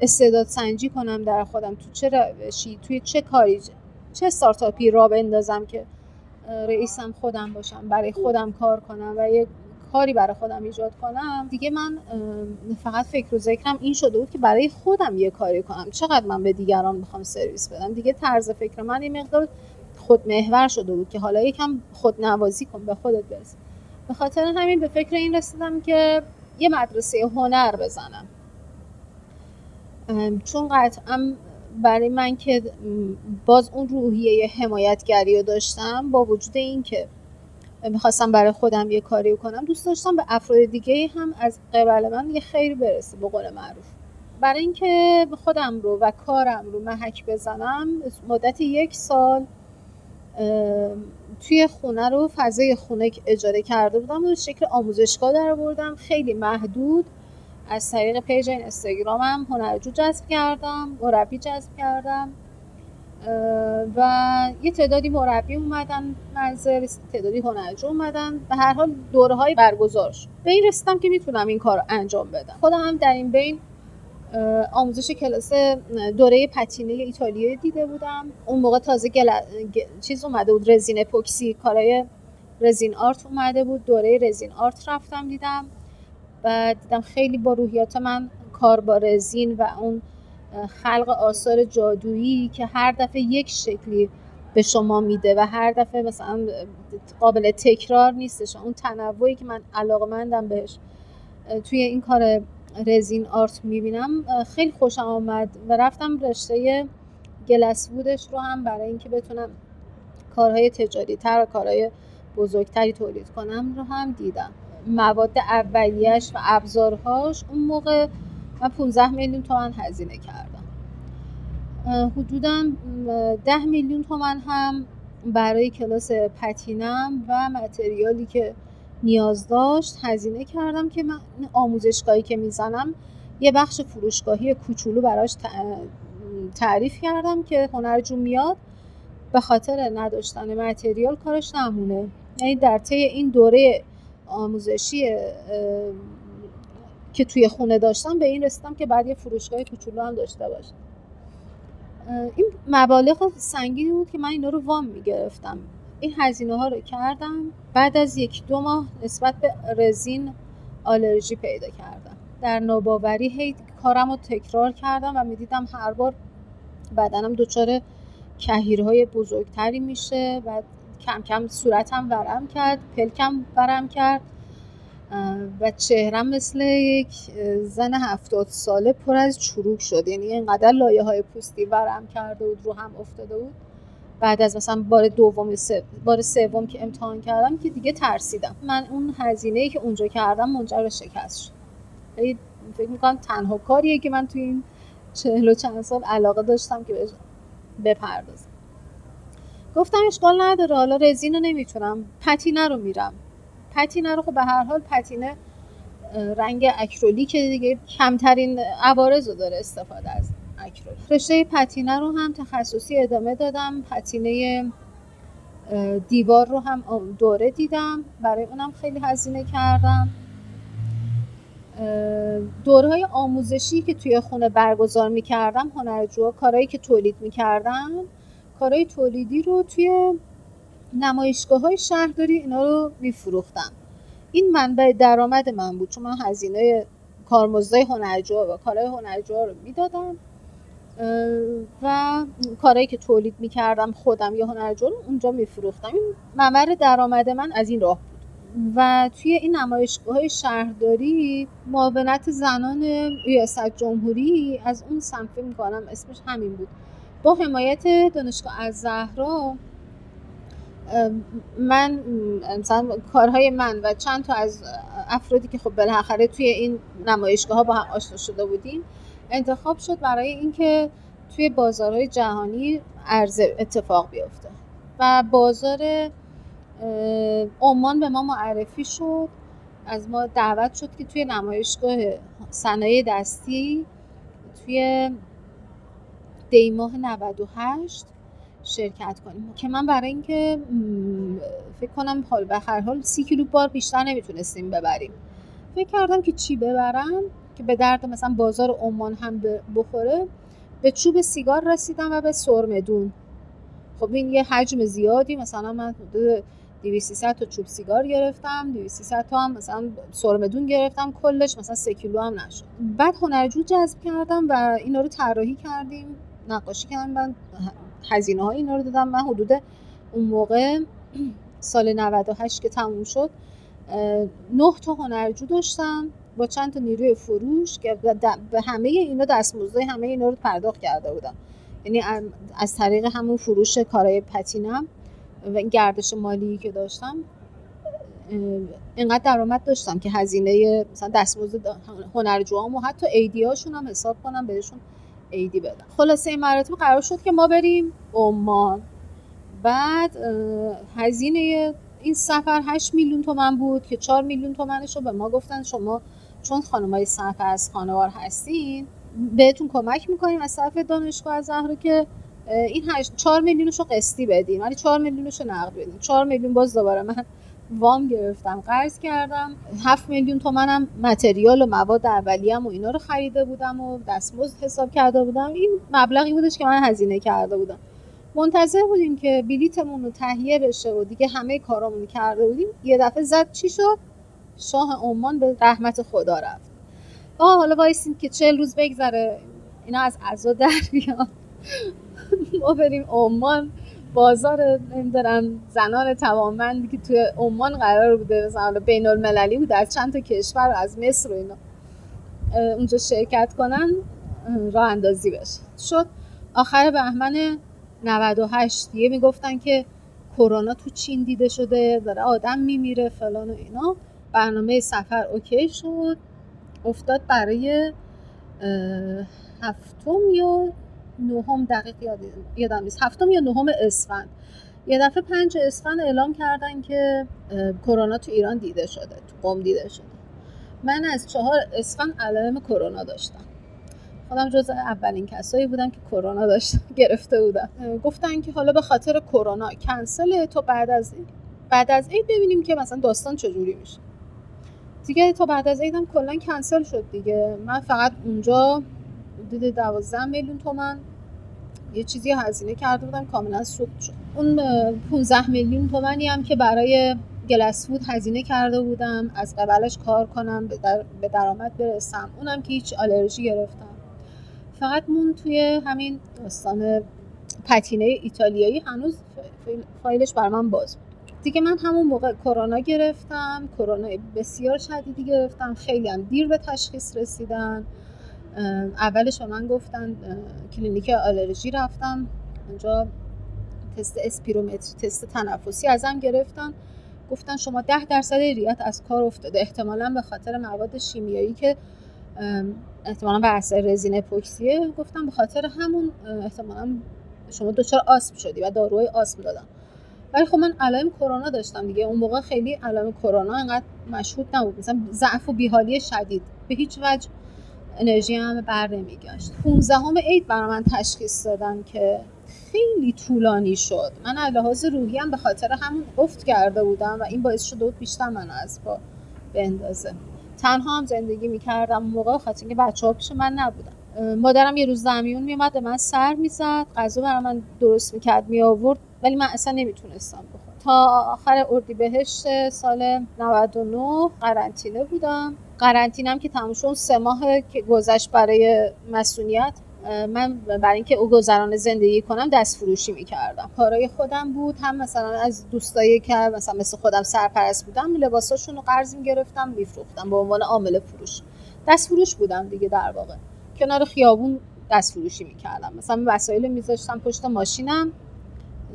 استعداد سنجی کنم در خودم، تو چه روشی، توی چه کاری، چه استارتاپی را بندازم که رئیسم خودم باشم، برای خودم کار کنم و یک کاری برای خودم ایجاد کنم. دیگه من فقط فکر و ذکرم این شده بود که برای خودم یه کاری کنم، چقدر من به دیگران میخوام سرویس بدم. دیگه طرز فکر من این مقدار خودمحور شده بود که حالا یکم خودنوازی کن، به خودت برس. به خاطر همین به فکر این رسیدم که یه مدرسه هنر بزنم، چون قطعاً برای من که باز اون روحیه حمایتگری رو داشتم، با وجود این که میخواستم برای خودم یه کاری کنم، دوست داشتم به افراد دیگه هم از قبل من یه خیر برسه، به قول معروف. برای اینکه خودم رو و کارم رو محک بزنم، مدت یک سال توی خونه رو، فضای خونه اجاره کرده بودم و شکل آموزشگاه در بردم، خیلی محدود. از طریق پیج اینستاگرامم هنرجو جذب کردم، مربی جذب کردم و یه تعدادی مربی اومدن منزل، تعدادی هنرجو اومدن. به هر حال دوره‌های برگزار شد. به این رسیدم که میتونم این کار انجام بدم. خودم هم در این بین آموزش کلاس دوره پتینه ایتالیایی دیده بودم. اون موقع تازه گل... چیز اومده بود، رزین اپوکسی، کارهای رزین آرت اومده بود. دوره رزین آرت رفتم دیدم و دیدم خیلی با روحیات من کار با رزین و اون خلق آثار جادویی که هر دفعه یک شکلی به شما میده و هر دفعه مثلا قابل تکرار نیستش، اون تنوعی که من علاقه‌مندم بهش توی این کار رزین آرت میبینم، خیلی خوشم آمد و رفتم رشته گلس وودش رو هم برای اینکه بتونم کارهای تجاری تر و کارهای بزرگتری تولید کنم رو هم دیدم. مواد اولیه‌اش و ابزارهاش، اون موقع من پانزده میلیون تومان هزینه کردم. حدوداً ده میلیون تومان هم برای کلاس پتینم و متریالی که نیاز داشت هزینه کردم که من آموزشگاهی که میزنم یه بخش فروشگاهی کوچولو براش تعریف کردم که هنرجو میاد به خاطر نداشتن متریال کارش نمونه. یعنی در طی این دوره آموزشی که توی خونه داشتم به این رسیدم که بعد یه فروشگاه کوچولو هم داشته باشم. این مبالغ سنگینی بود که من اینا رو وام میگرفتم. این هزینه ها رو کردم. بعد از یک دو ماه نسبت به رزین آلرژی پیدا کردم. در ناباوری هی کارم رو تکرار کردم و میدیدم هر بار بدنم دچار کهیرهای بزرگتری میشه و کم کم صورتم ورم کرد، پلکم ورم کرد و چهرم مثل یک زن هفتاد ساله پر از چروک شد. یعنی اینقدر لایه های پوستی ورم کرده بود، رو هم افتاده بود. بعد از مثلا بار دوم سه، بار سوم که امتحان کردم که دیگه ترسیدم. من اون هزینه‌ای که اونجا کردم منجر به شکست شد. ولی فکر می‌کنم تنها کاریه که من توی این چهل و چند سال علاقه داشتم که بپردازم. گفتم اشکال نداره، حالا رزین رو نمیتونم، پتینه رو میرم. پتینه رو خب به هر حال پتینه رنگ اکریلیک دیگه کمترین عوارض رو داره استفاده از اکریلیک. رشته پتینه رو هم تخصصی ادامه دادم. پتینه دیوار رو هم دوره دیدم، برای اونم خیلی هزینه کردم. دورهای آموزشی که توی خونه برگزار میکردم، هنرجوها کارهایی که تولید میکردم، کارهای تولیدی رو توی نمایشگاه‌های شهرداری اینا رو می‌فروختم. این منبع درآمد من بود، چون من هزینه کارمزدای هنرجوها و کارهای هنرجوها رو میدادم و کارهایی که تولید می‌کردم خودم یا هنرجو رو اونجا می‌فروختم. این منبع درآمد من از این راه بود. و توی این نمایشگاه‌های شهرداری معاونت زنان ریاست جمهوری از اون صنفه می‌کنم، اسمش همین بود. با حمایت دانشگاه از زهرا من مثلا کارهای من و چند تا از افرادی که خب بالاخره توی این نمایشگاه ها با هم آشنا شده بودیم انتخاب شد برای اینکه توی بازارهای جهانی عرضه اتفاق بیفته و بازار عمان به ما معرفی شد. از ما دعوت شد که توی نمایشگاه صنایع دستی توی دیمه نود و هشت شرکت کنیم که من برای اینکه فکر کنم حال به هر حال سی کیلو بار بیشتر نمیتونستیم ببریم، فکر کردم که چی ببرم که به درد مثلا بازار عمان هم بخوره. به چوب سیگار رسیدم و به سرمدون. خب این یه حجم زیادی، مثلا من دویست سیصد تا چوب سیگار گرفتم، دویست سیصد تا هم مثلا سرمدون گرفتم، کلش مثلا سه کیلو هم نشد. بعد هنرجو جذب کردم و اینا رو طراحی کردیم، نقاشی کردم، من هزینه های اینا رو دادم. من حدود اون موقع سال نود و هشت که تموم شد نه تا هنرجو داشتم با چند تا نیروی فروش که به همه اینا دستمزدای همه اینا رو پرداخت کرده بودم، یعنی از طریق همون فروش کارهای پتینم و این گردش مالی که داشتم اینقدر درآمد داشتم که هزینه مثلا دستمزد هنرجوام و حتی ایدیاشون هم حساب کنم، بهشون ایدی بدم. خلاصه این مراتب قرار شد که ما بریم عمان. بعد هزینه این سفر هشت میلیون تومان بود که چهار میلیون تومنش رو به ما گفتن شما چون خانمای سفر از خانوار هستین بهتون کمک میکنیم از طرف دانشگاه از زهرا که این چهار میلیونش رو قسطی بدین، ولی چهار میلیونش رو نقد بدین. چهار میلیون باز دوباره من وام گرفتم، قرض کردم. هفت میلیون تومنم متریال و مواد اولیه‌ام و اینا رو خریده بودم و دستمزد حساب کرده بودم. این مبلغی بودش که من هزینه کرده بودم. منتظر بودیم که بلیتمون رو تهیه بشه و دیگه همه کارامون کرده بودیم، یه دفعه زد چی شد؟ شاه عمان به رحمت خدا رفت. آه حالا وایسیم که چهل روز بگذره اینا از عزا در بیان، ما بریم عمان. بازار نمیدارم زنان توانمندی که توی عمان قرار بوده، مثلا بین المللی بوده، از چند تا کشور از مصر و اینا اونجا شرکت کنن، راه اندازی بشه. شد آخر بهمن نود و هشت دیگه میگفتن که کرونا تو چین دیده شده، داره آدم میمیره فلان و اینا. برنامه سفر اوکی شد، افتاد برای هفتم یا نهم دقیق یادم نیست، هفتم یا نهم اسفند. یه دفعه پنج اسفند اعلام کردن که کرونا تو ایران دیده شده، تو قم دیده شده. من از چهار اسفند علائم کرونا داشتم، خودم جزء اولین کسایی بودم که کرونا داشتم، گرفته بودم. گفتن که حالا به خاطر کرونا کنسله، تو بعد از عید بعد از عید ببینیم که مثلا داستان چجوری میشه. دیگه تا بعد از عیدم کلا کنسل شد دیگه. من فقط اونجا حدود دوازده میلیون تومان یه چیزی هزینه کرده بودم، کاملا سوخت شد. اون پانزده میلیون تومانی هم که برای گلسفود هزینه کرده بودم از قبلش کار کنم به, در... به درآمد برسم، اونم که هیچ آلرژی گرفتم. فقط مون توی همین داستان پتینه ایتالیایی هنوز فایلش بر من باز بود دیگه. من همون موقع کرونا گرفتم، کرونا بسیار شدیدی گرفتم، خیلی هم دیر به تشخیص رسیدن. اولش به من گفتن کلینیک آلرژی، رفتم اونجا تست اسپیرومتری، تست تنفسی ازم گرفتن، گفتن شما ده درصد ریت از کار افتاده، احتمالاً به خاطر مواد شیمیایی که احتمالاً بر اثر رزین اپوکسیه. گفتم به خاطر همون احتمالاً شما دچار آسم شدی و داروی آسم دادم. ولی خب من علائم کرونا داشتم دیگه. اون موقع خیلی علائم کرونا انقدر مشهود نبود، مثلا ضعف و بیحالی شدید، به هیچ وجه انرژی هم بر نمیگشت. پانزدهم عید برای من تشخیص دادن که خیلی طولانی شد. من از لحاظ روحی هم به خاطر همون افت کرده بودم و این باعث شده بود بیشتر منو از پا بندازه. تنها هم زندگی میکردم اون موقع، خاطر اینکه بچه‌ها پیش من نبودن. مادرم یه روز زمیون میومد به من سر میزد، غذا برای من درست میکرد میآورد، ولی من اصلا نمیتونستم بخورم. تا آخر اردیبهشت سال نود و نه قرنطینه بودم. قرنطینم که تموم شد، سه ماه که گذشت برای مسئولیت من، برای اینکه او گذران زندگی کنم دست فروشی میکردم. کارای خودم بود، هم مثلا از دوستایی که مثلا مثل خودم سرپرست بودم لباساشون رو قرض میگرفتم میفروختم به عنوان عامل فروش. دست فروش بودم دیگه در واقع. کنار خیابون دست فروشی میکردم، مثلا وسایل میذاشتم پشت ماشینم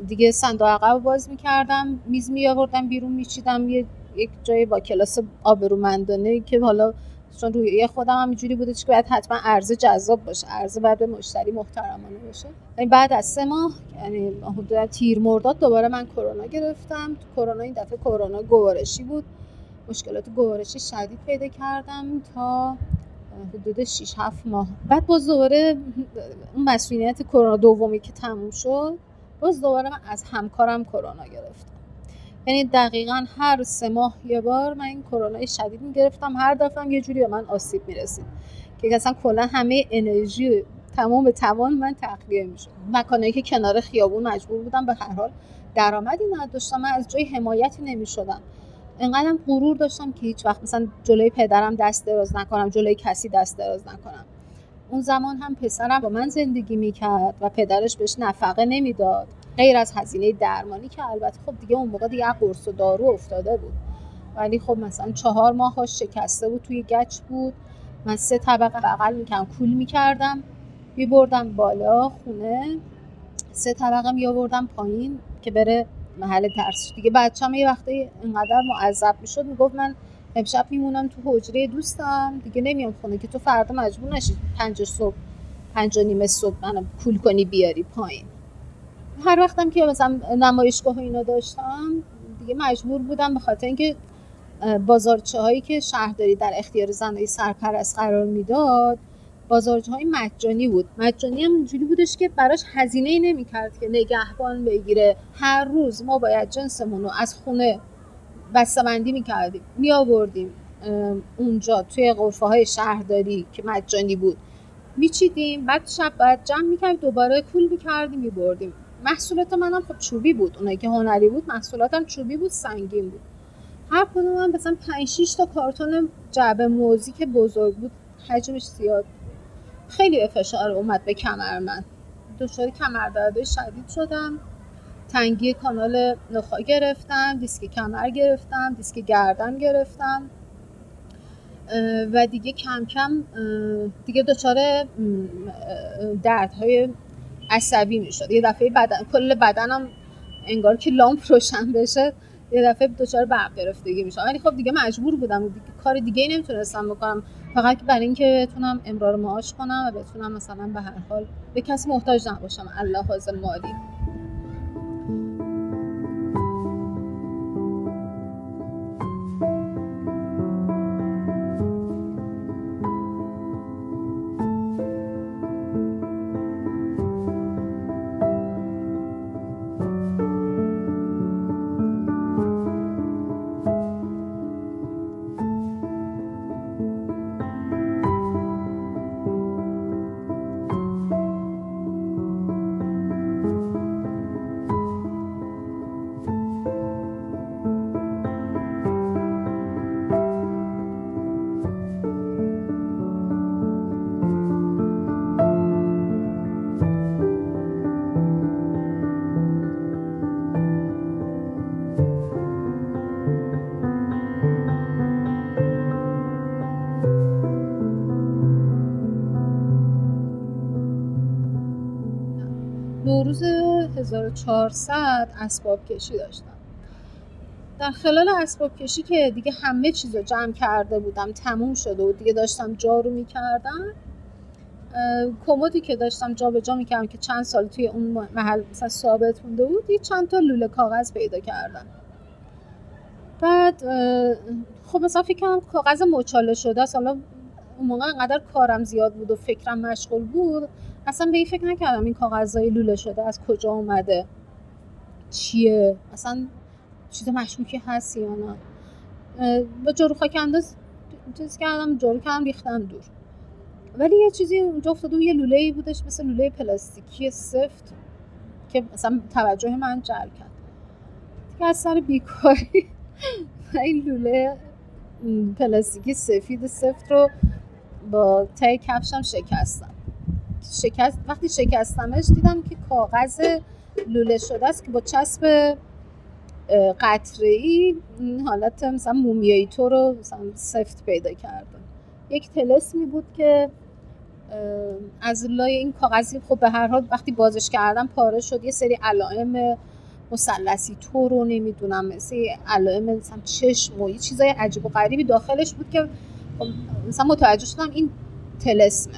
دیگه، صندوق عقب باز میکردم، میز میآوردم بیرون میچیدم یه یک جای با کلاس آبرومندانه که حالا چون روی خودم هم اینجوری بوده که باید حتما عرضه جذاب باشه، عرضه باید به مشتری محترمانه باشه. یعنی بعد از سه ماه، یعنی حدود تیر مرداد دوباره من کرونا گرفتم. تو کرونا این دفعه کرونا گوارشی بود، مشکلات گوارشی شدید پیدا کردم تا حدود شش هفت ماه. بعد باز دوباره اون مسئولیت کرونا دومی که تموم شد، باز دوباره من از همکارم کرونا گرفتم. یعنی دقیقاً هر سه ماه یه بار من این کرونای شدید میگرفتم، هر دفعه هم یه جوری به من آسیب میرسید که اصلا کلا همه انرژی تمام به توان من تخلیه میشد. مکانایی که کنار خیابون مجبور بودم، به هر حال درآمدی نداشتم، من از جای حمایتی نمیشدم. انقدرم غرور داشتم که هیچ وقت مثلا جلوی پدرم دست دراز نکنم، جلوی کسی دست دراز نکنم. اون زمان هم پسرم با من زندگی میکرد و پدرش بهش نفقه نمیداد غیر از هزینه درمانی که البته خب دیگه اون موقع دیگه قرص و دارو افتاده بود، ولی خب مثلا چهار ماهش شکسته بود، توی گچ بود. من سه طبقه بغل میکردم، کول میکردم، میبردم بالا خونه، سه طبقه میآوردم پایین که بره محل درسش دیگه. بچه‌م یه وقتی اینقدر معذب میشد میگفت من امشب میمونم تو حجره دوستم، دیگه نمیام خونه که تو فردا مجبور نشی پنج صبح پنج و نیمه صبح منو کول کنی بیاری پایین. هر وقتم که مثلا نمایشگاه و اینا داشتم دیگه مجبور بودم، به خاطر اینکه بازارچه هایی که شهرداری در اختیار زنای سرپرست قرار میداد بازارچه های مجانی بود. مجانی هم اینجوری بودش که براش هزینه‌ای نمی‌کرد که نگهبان بگیره. هر روز ما باید جنسمون رو از خونه بسته‌بندی می‌کردیم، می‌آوردیم اونجا توی غرفه‌های شهرداری که مجانی بود، می‌چیدیم، بعد شب باید جمع می‌کردیم، دوباره کول می‌کردیم، می‌بردیم. محصولات منم خب چوبی بود، اونایی که هنری بود محصولاتم چوبی بود، سنگین بود. هر کدوم من مثلا پنج شش تا کارتون جعبه موزی که بزرگ بود، حجمش زیاد، خیلی فشار اومد به کمر من، دچار کمر درد شدید شدم، تنگی کانال نخاع گرفتم، دیسک کمر گرفتم، دیسک گردن گرفتم و دیگه کم کم دیگه دچار دردهای عصبی میشد. یه دفعه بدن کل بدنم انگار که لامپ روشن بشه، یه دفعه دچار برق گرفتگی میشم. ولی خب دیگه مجبور بودم، دیگه کار دیگه ای نمیتونستم بکنم، فقط برای اینکه بتونم امرار معاش کنم و بتونم مثلا به هر حال به کسی محتاج نباشم اللحاظ مالی. روز هزار و چهارصد اسباب کشی داشتم. در خلال اسباب کشی که دیگه همه چیز رو جمع کرده بودم، تموم شده بود، دیگه داشتم جارو میکردم، کمدی که داشتم جا به جا میکردم که چند سال توی اون محل مثلا ثابت مونده بود، یه چند تا لوله کاغذ پیدا کردم. بعد خب مثلا فکر کردم کاغذ مچاله شده است. حالا اون موقع انقدر کارم زیاد بود و فکرم مشغول بود، اصلا به این فکر نکردم این کاغذهای لوله شده از کجا اومده، چیه، اصلا چیز مشکوکی هست یا نه. با جارو خاک انداز چیز کردم، جارو کردم، ریختم دور. ولی یه چیزی اونجا افتاده بود، یه لوله‌ای بودش مثل لوله پلاستیکی سفت که مثلا توجه من جلب کرد. دیگه از سر بیکاری این لوله پلاستیکی سفید سفت رو با تای کفشم شکستم. شکست وقتی شکستمش دیدم که کاغذ لوله شده است که با چسب قطره‌ای حالت مثلا مومیایی تو رو مثلا سفت پیدا کردم. یک طلسمی بود که از لای این کاغذی خب به هر حال وقتی بازش کردم پاره شد. یه سری علائم مثلثی تو رو نمیدونم، مثل علائم مثلا چشم و یه چیزای عجیب و غریبی داخلش بود که مثلا متوجه شدم این طلسمه.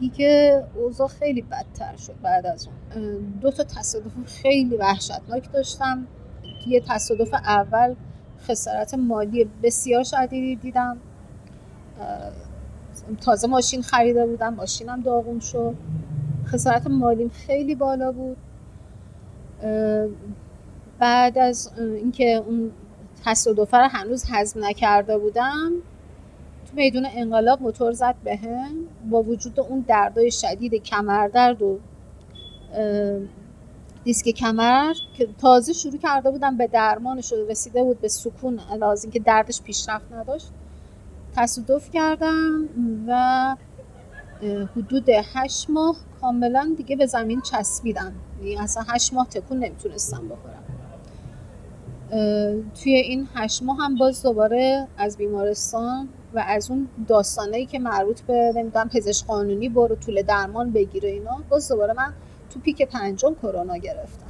دیگه اوضاع خیلی بدتر شد. بعد از اون دو تا تصادف خیلی وحشتناک داشتم. یه تصادف اول خسارت مالی بسیار شدیدی دیدم، تازه ماشین خریده بودم، ماشینم داغون شد، خسارت مالیم خیلی بالا بود. بعد از اینکه اون تصادف رو هنوز هضم نکرده بودم، میدون انقلاب موتور زد بهم، با وجود اون دردای شدید کمردرد و دیسک کمر که تازه شروع کرده بودم به درمانش و رسیده بود به سکون لازم که دردش پیشرفت نداشت، تصادف کردم و حدود هشت ماه کاملا دیگه به زمین چسبیدم، یعنی اصلا هشت ماه تکون نمیتونستم بخورم. توی این هشت ماه هم باز دوباره از بیمارستان و از اون داستانایی که مربوط به نمیدونم پزشک قانونی برو طول درمان بگیره اینا، باز دوباره من تو پیک پنجم کرونا گرفتم.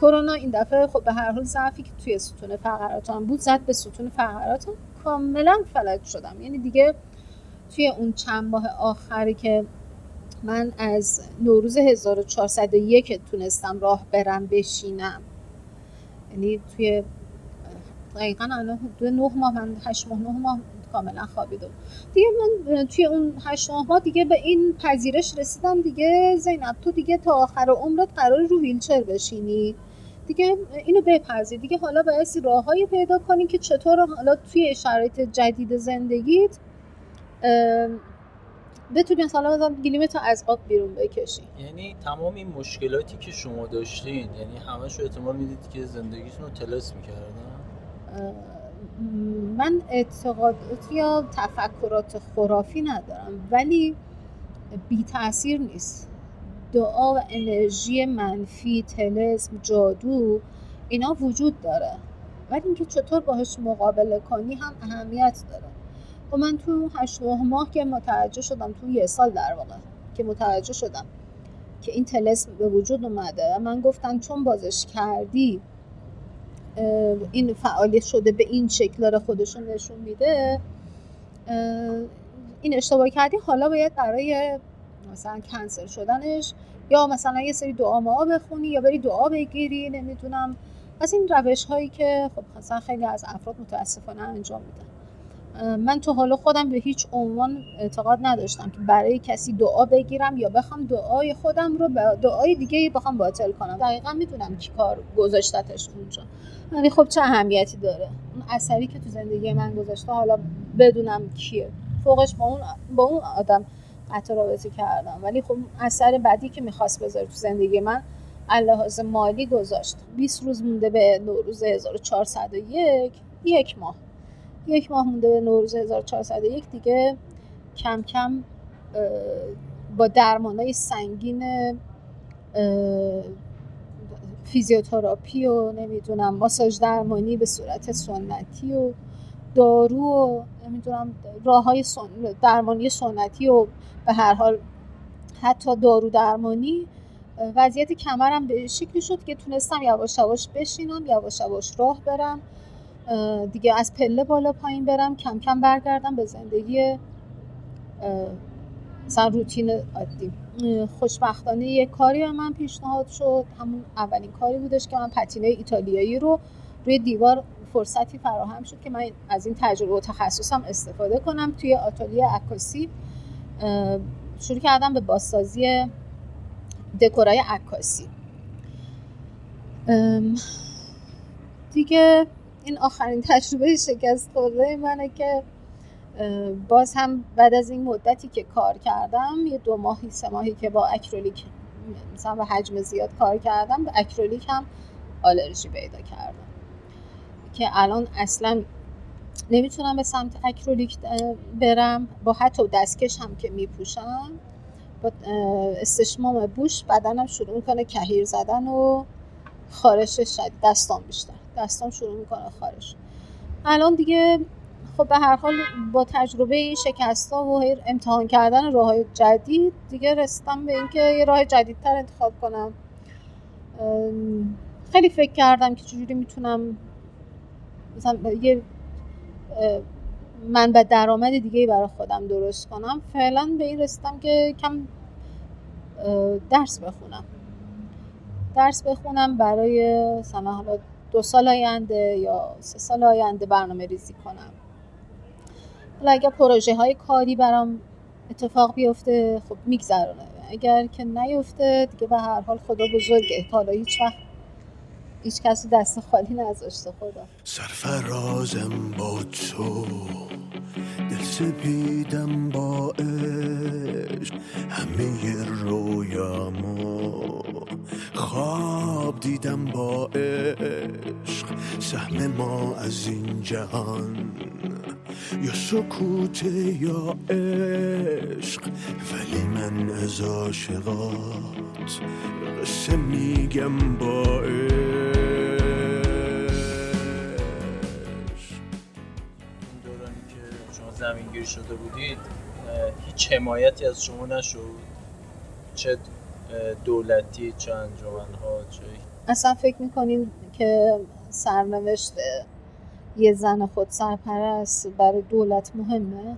کرونا این دفعه خب به هر حال ضعفی که توی ستون فقراتم بود زد به ستون فقراتم، کاملا فلج شدم. یعنی دیگه توی اون چند ماه آخری که من از نوروز هزار و چهارصد و یک تونستم راه برم بشینم، یعنی توی دقیقا الان دو نه ماه من هشت ماه نه ماه کاملا خوابیدم دیگه. من توی اون هشت ماه دیگه به این پذیرش رسیدم دیگه زینب تو دیگه تا آخر عمرت قرار رو ویلچر بشینی دیگه، اینو بپذیر دیگه، حالا باید راه‌هایی پیدا کنی که چطور حالا توی شرایط جدید زندگیت بتونی مثلا گلیمتو از آب بیرون بکشی. یعنی تمام این مشکلاتی که شما داشتین، یعنی همه‌شو احتمال میدید که زندگیتون رو تلس می‌کردن؟ من اعتقادات یا تفکرات خرافی ندارم، ولی بی تأثیر نیست. دعا و انرژی منفی، طلسم، جادو، اینا وجود داره، ولی اینکه چطور باهاش مقابله کنی هم اهمیت داره. و من تو هشت ماه که متوجه شدم، تو یه سال در واقع که متوجه شدم که این طلسم به وجود اومده، من گفتم چون بازش کردی این فعالیت شده به این شکل داره خودشون نشون میده، این اشتباه کردی، حالا باید برای مثلا کنسل شدنش یا مثلا یه سری دعا ما بخونی یا بری دعا بگیری، نمیدونم، از این روش هایی که خب مثلا خیلی از افراد متاسفانه انجام میدن. من تو حال خودم به هیچ عنوان اعتقاد نداشتم که برای کسی دعا بگیرم یا بخوام دعای خودم رو به دعای دیگه بخوام باطل کنم. دقیقا میدونم چی کار گذاشتتش اونجا، ولی خب چه اهمیتی داره؟ اون اثری که تو زندگی من گذاشته، حالا بدونم کیه، فوقش با اون با اون آدم قطع رابطه کردم، ولی خب اثر بعدی که میخواست بذاره تو زندگی من اللحاظ مالی گذاشت. بیست روز مونده به نوروز هزار و چهارصد و یک، یک ماه یک ماه مونده به نوروز هزار و چهارصد و یک دیگه کم کم با درمانای سنگین فیزیوتراپی و نمیدونم ماساژ درمانی به صورت سنتی و دارو و نمیدونم راه‌های سن... درمانی سنتی و به هر حال حتی دارو درمانی، وضعیت کمرم به شکلی شد که تونستم یواش یواش بشینم، یواش یواش راه برم دیگه، از پله بالا پایین برم، کم کم برگردم به زندگی مثلا روتین عادی. خوشبختانه یه کاری به من پیشنهاد شد، همون اولین کاری بودش که من پتینه ایتالیایی رو روی دیوار فرصتی فراهم شد که من از این تجربه و تخصصم استفاده کنم. توی آتلیه عکاسی شروع کردم به بازسازی دکورای عکاسی دیگه. این آخرین تجربه شکست خورده منه که باز هم بعد از این مدتی که کار کردم، یه دو ماهی سه ماهی که با اکریلیک مثلا به حجم زیاد کار کردم، به اکریلیک هم آلرژی پیدا کردم که الان اصلا نمیتونم به سمت اکریلیک برم. با حتی دستکش هم که میپوشم، با استشمام بوش بدنم شروع میکنه کهیر زدن و خارش شد، دستان بیشتر دستان شروع میکنه خارش. الان دیگه خب به هر حال با تجربه این شکست‌ها و امتحان کردن راه‌های جدید دیگه رسیدم به اینکه یه راه جدیدتر انتخاب کنم. خیلی فکر کردم که چجوری میتونم مثلا یه منبع درآمد دیگه‌ای برای خودم درست کنم. فعلا به این رسیدم که کم درس بخونم درس بخونم برای مثلا حالا دو سال آینده یا سه سال آینده برنامه ریزی کنم. حالا اگر پروژه های کاری برام اتفاق بیفته خب میگذرونه، اگر که نیفته دیگه به هر حال خدا بزرگه، حالا هیچ وقت هیچ کسی دست خالی نذاشته. خدا سرفرازم با تو دل سپیدم با عشق، همه رویامو خواب دیدم با عشق. سهم ما از این جهان یا سکوت یا عشق، ولی من از عاشقات قصه میگم با عشق. این دورانی که شما زمینگیر شده بودید هیچ حمایتی از شما نشد؟ چه دولتی، چه انجمن‌ها، چه؟ اصلا فکر میکنین که سرنوشت یه زن خود سرپرست برای دولت مهمه؟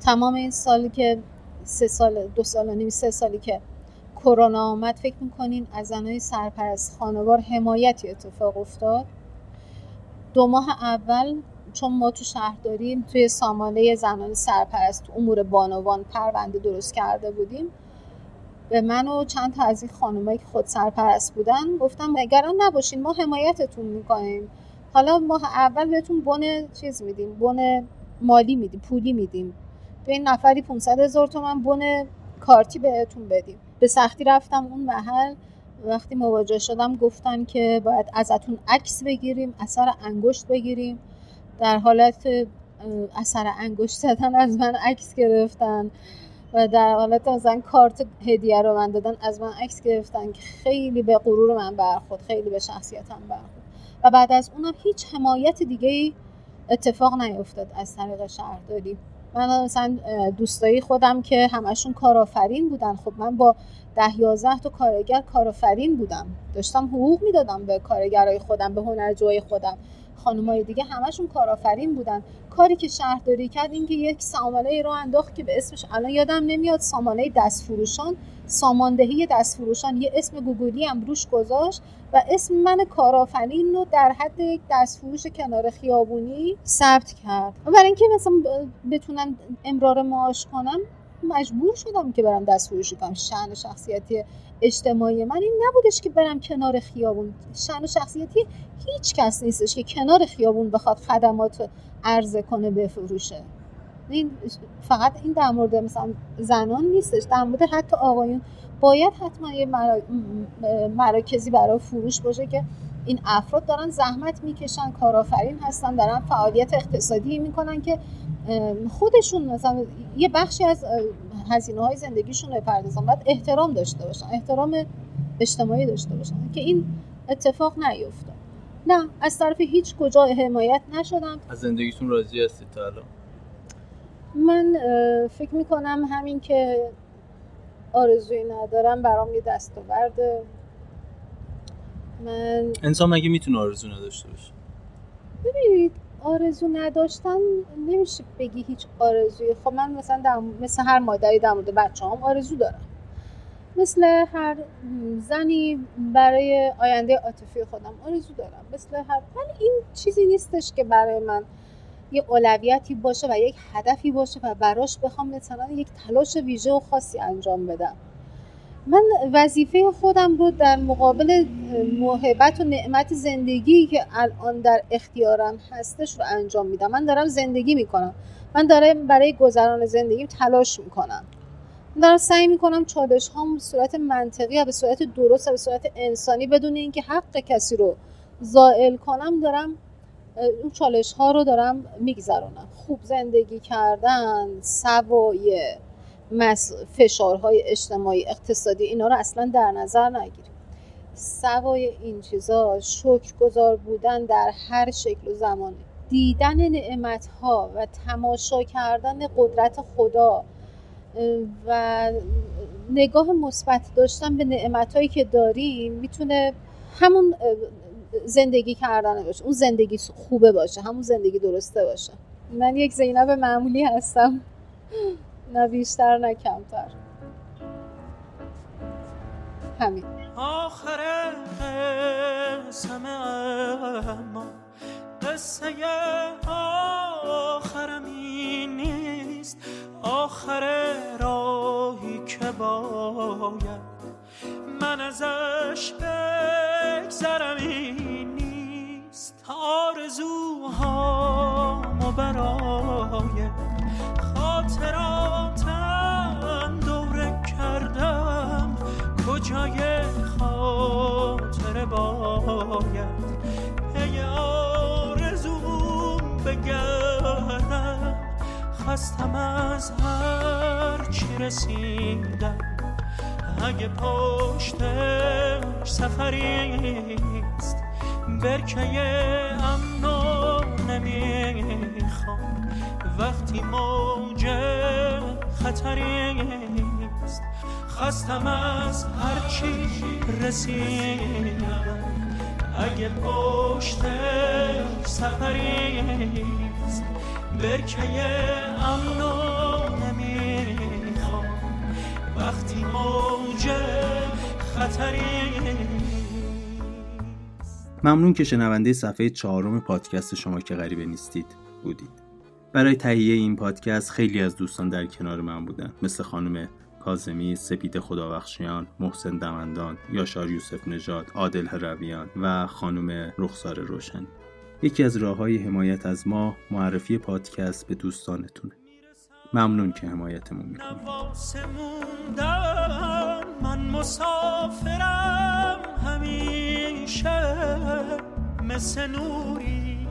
تمام این سالی که سه سال دو سال و نیم سه سالی که کرونا آمد فکر میکنین از زنای سرپرست خانوار حمایتی اتفاق افتاد؟ دو ماه اول چون ما تو شهر داریم توی سامانه زنان سرپرست تو امور بانوان پرونده درست کرده بودیم، به من و چند تا از این خانمایی که خود سرپرست بودن گفتم نگران نباشین ما حمایتتون میکنیم، حالا ماه اول بهتون بونه چیز میدیم، بونه مالی میدیم، پولی میدیم، به این نفری پانصد هزار تومان بونه کارتی بهتون بدیم. به سختی رفتم اون محل، وقتی مواجه شدم گفتن که باید ازتون عکس بگیریم، اثر انگشت بگیریم. در حالت اثر انگشت زدن از من عکس گرفتن و در حالت مثلا کارت هدیه رو من دادن از من عکس گرفتن که خیلی به غرور من برخورد، خیلی به شخصیتم برخورد. و بعد از اونم هیچ حمایت دیگه‌ای اتفاق نیفتاد از طریق شهرداری. من مثلا دوستای خودم که همشون کارآفرین بودن، خب من با ده یازده تا کارگر کارآفرین بودم، داشتم حقوق میدادم به کارگرای خودم، به هنرجوهای خودم. خانمای دیگه همشون کارآفرین بودن. کاری که شهرداری کرد این که یک سامانه را انداخت که به اسمش الان یادم نمیاد، سامانه دستفروشان، ساماندهی دستفروشان، یه اسم گوگلی هم روش گذاشت و اسم من کارآفرین رو در حد یک دستفروش کنار خیابونی ثبت کرد. برای اینکه مثلا بتونن امرار معاش کنم مجبور شدم که برم دستفروشی کنم. شأن شخصیتی اجتماعی من این نبودش که برم کنار خیابون. شأن شخصیتی هیچ کس نیستش که کنار خیابون بخواد خدمات عرضه کنه بفروشه. این فقط این در مورد مثلا زنان نیستش، در مورد حتی آقایون باید حتما یه مرا... مراکزی برای فروش باشه که این افراد دارن زحمت میکشن، کارآفرین هستن، دارن فعالیت اقتصادی میکنن که خودشون مثلا یه بخشی از هزینه‌های زندگیشون رو پردازن. باید احترام داشته باشن، احترام اجتماعی داشته باشن که این اتفاق نیفتاد. نه از طرف هیچ کجا حمایت نشدم. از زندگیتون راضی هستید تا الان؟ من فکر میکنم همین که آرزویی ندارم برام یه دستاورده. من انسان مگه میتونه آرزو نداشته باشه؟ ببینید آرزو نداشتن نمیشه بگی هیچ آرزویی. خب من مثلا در مثل هر مادری در مورد بچه‌هام آرزو دارم، مثل هر زنی برای آینده عاطفی خودم آرزو دارم، مثل هر، ولی این چیزی نیستش که برای من یه اولویتی باشه و یک هدفی باشه و براش بخوام مثلا یک تلاش ویژه و خاصی انجام بدم. من وظیفه خودم رو در مقابل موهبت و نعمت زندگی که الان در اختیارم هستش رو انجام میدم. من دارم زندگی میکنم، من دارم برای گذران زندگیم تلاش میکنم، من دارم سعی میکنم چالش هام به صورت منطقی و به صورت درست و به صورت انسانی بدون اینکه حق کسی رو زائل کنم دارم اون چالش ها رو دارم میگذرونم. خوب زندگی کردن، سوایه، فشارهای اجتماعی، اقتصادی، اینا رو اصلا در نظر نگیریم. سوای این چیزا شکرگزار بودن در هر شکل و زمانه، دیدن نعمت‌ها و تماشا کردن قدرت خدا و نگاه مثبت داشتن به نعمت‌هایی که داریم میتونه همون زندگی کردن باشه، اون زندگی خوبه باشه، همون زندگی درسته باشه. من یک زینب معمولی هستم، نه بیشتر نه کمتر. همین. آخر قسم اما قصه آخرم این نیست، آخر راهی که باید من ازش بگذرم این نیست. آرزوهامو برام جای خاطر باید پی آرزوم بگردم، خستم از هر چی رسیدم، اگه پشتش سفریست برکه امنو نمیخوام، وقتی موج خطریست خستم از هرچی رسیدم، اگه پشتش سفریست برکه امنو نمیخوام، وقتی موج خطریست. ممنون که شنونده صفحه چهارم پادکست شما که غریبه نیستید بودید. برای تهیه این پادکست خیلی از دوستان در کنار من بودن، مثل خانم کاظمی، سپید خدا بخشیان، محسن دمندان، یاشار یوسف نژاد، عادل هرویان و خانم رخساره روشن. یکی از راه‌های حمایت از ما معرفی پادکست به دوستانتونه. ممنون که حمایتمون میکنید. من مسافرم همیشه، مثل نوری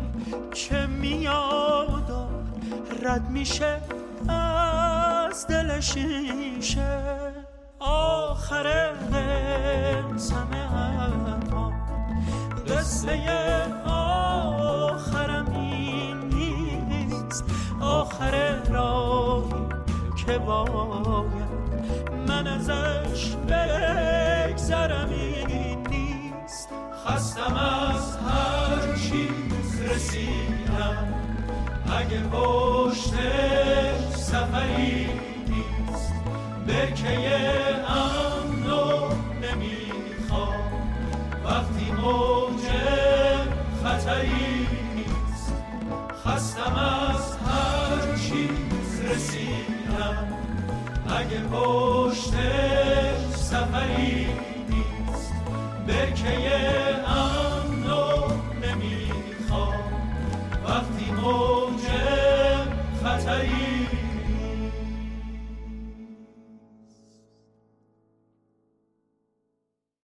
که میاد و رد میشه از دل شیشه، آخر قسم هوا قصه آخرم این نیست، آخر راهی که باید من ازش بگذرم این نیست، خستم از هر چی رسیدم، اگه پشتش سفری نیست، برکه امن و نمیخوام، وقتی موج خطری نیست، خستم از هر چی رسیدم، اگه پشتش سفری نیست، برکه امن و نمیخوام، وقتی موج خطری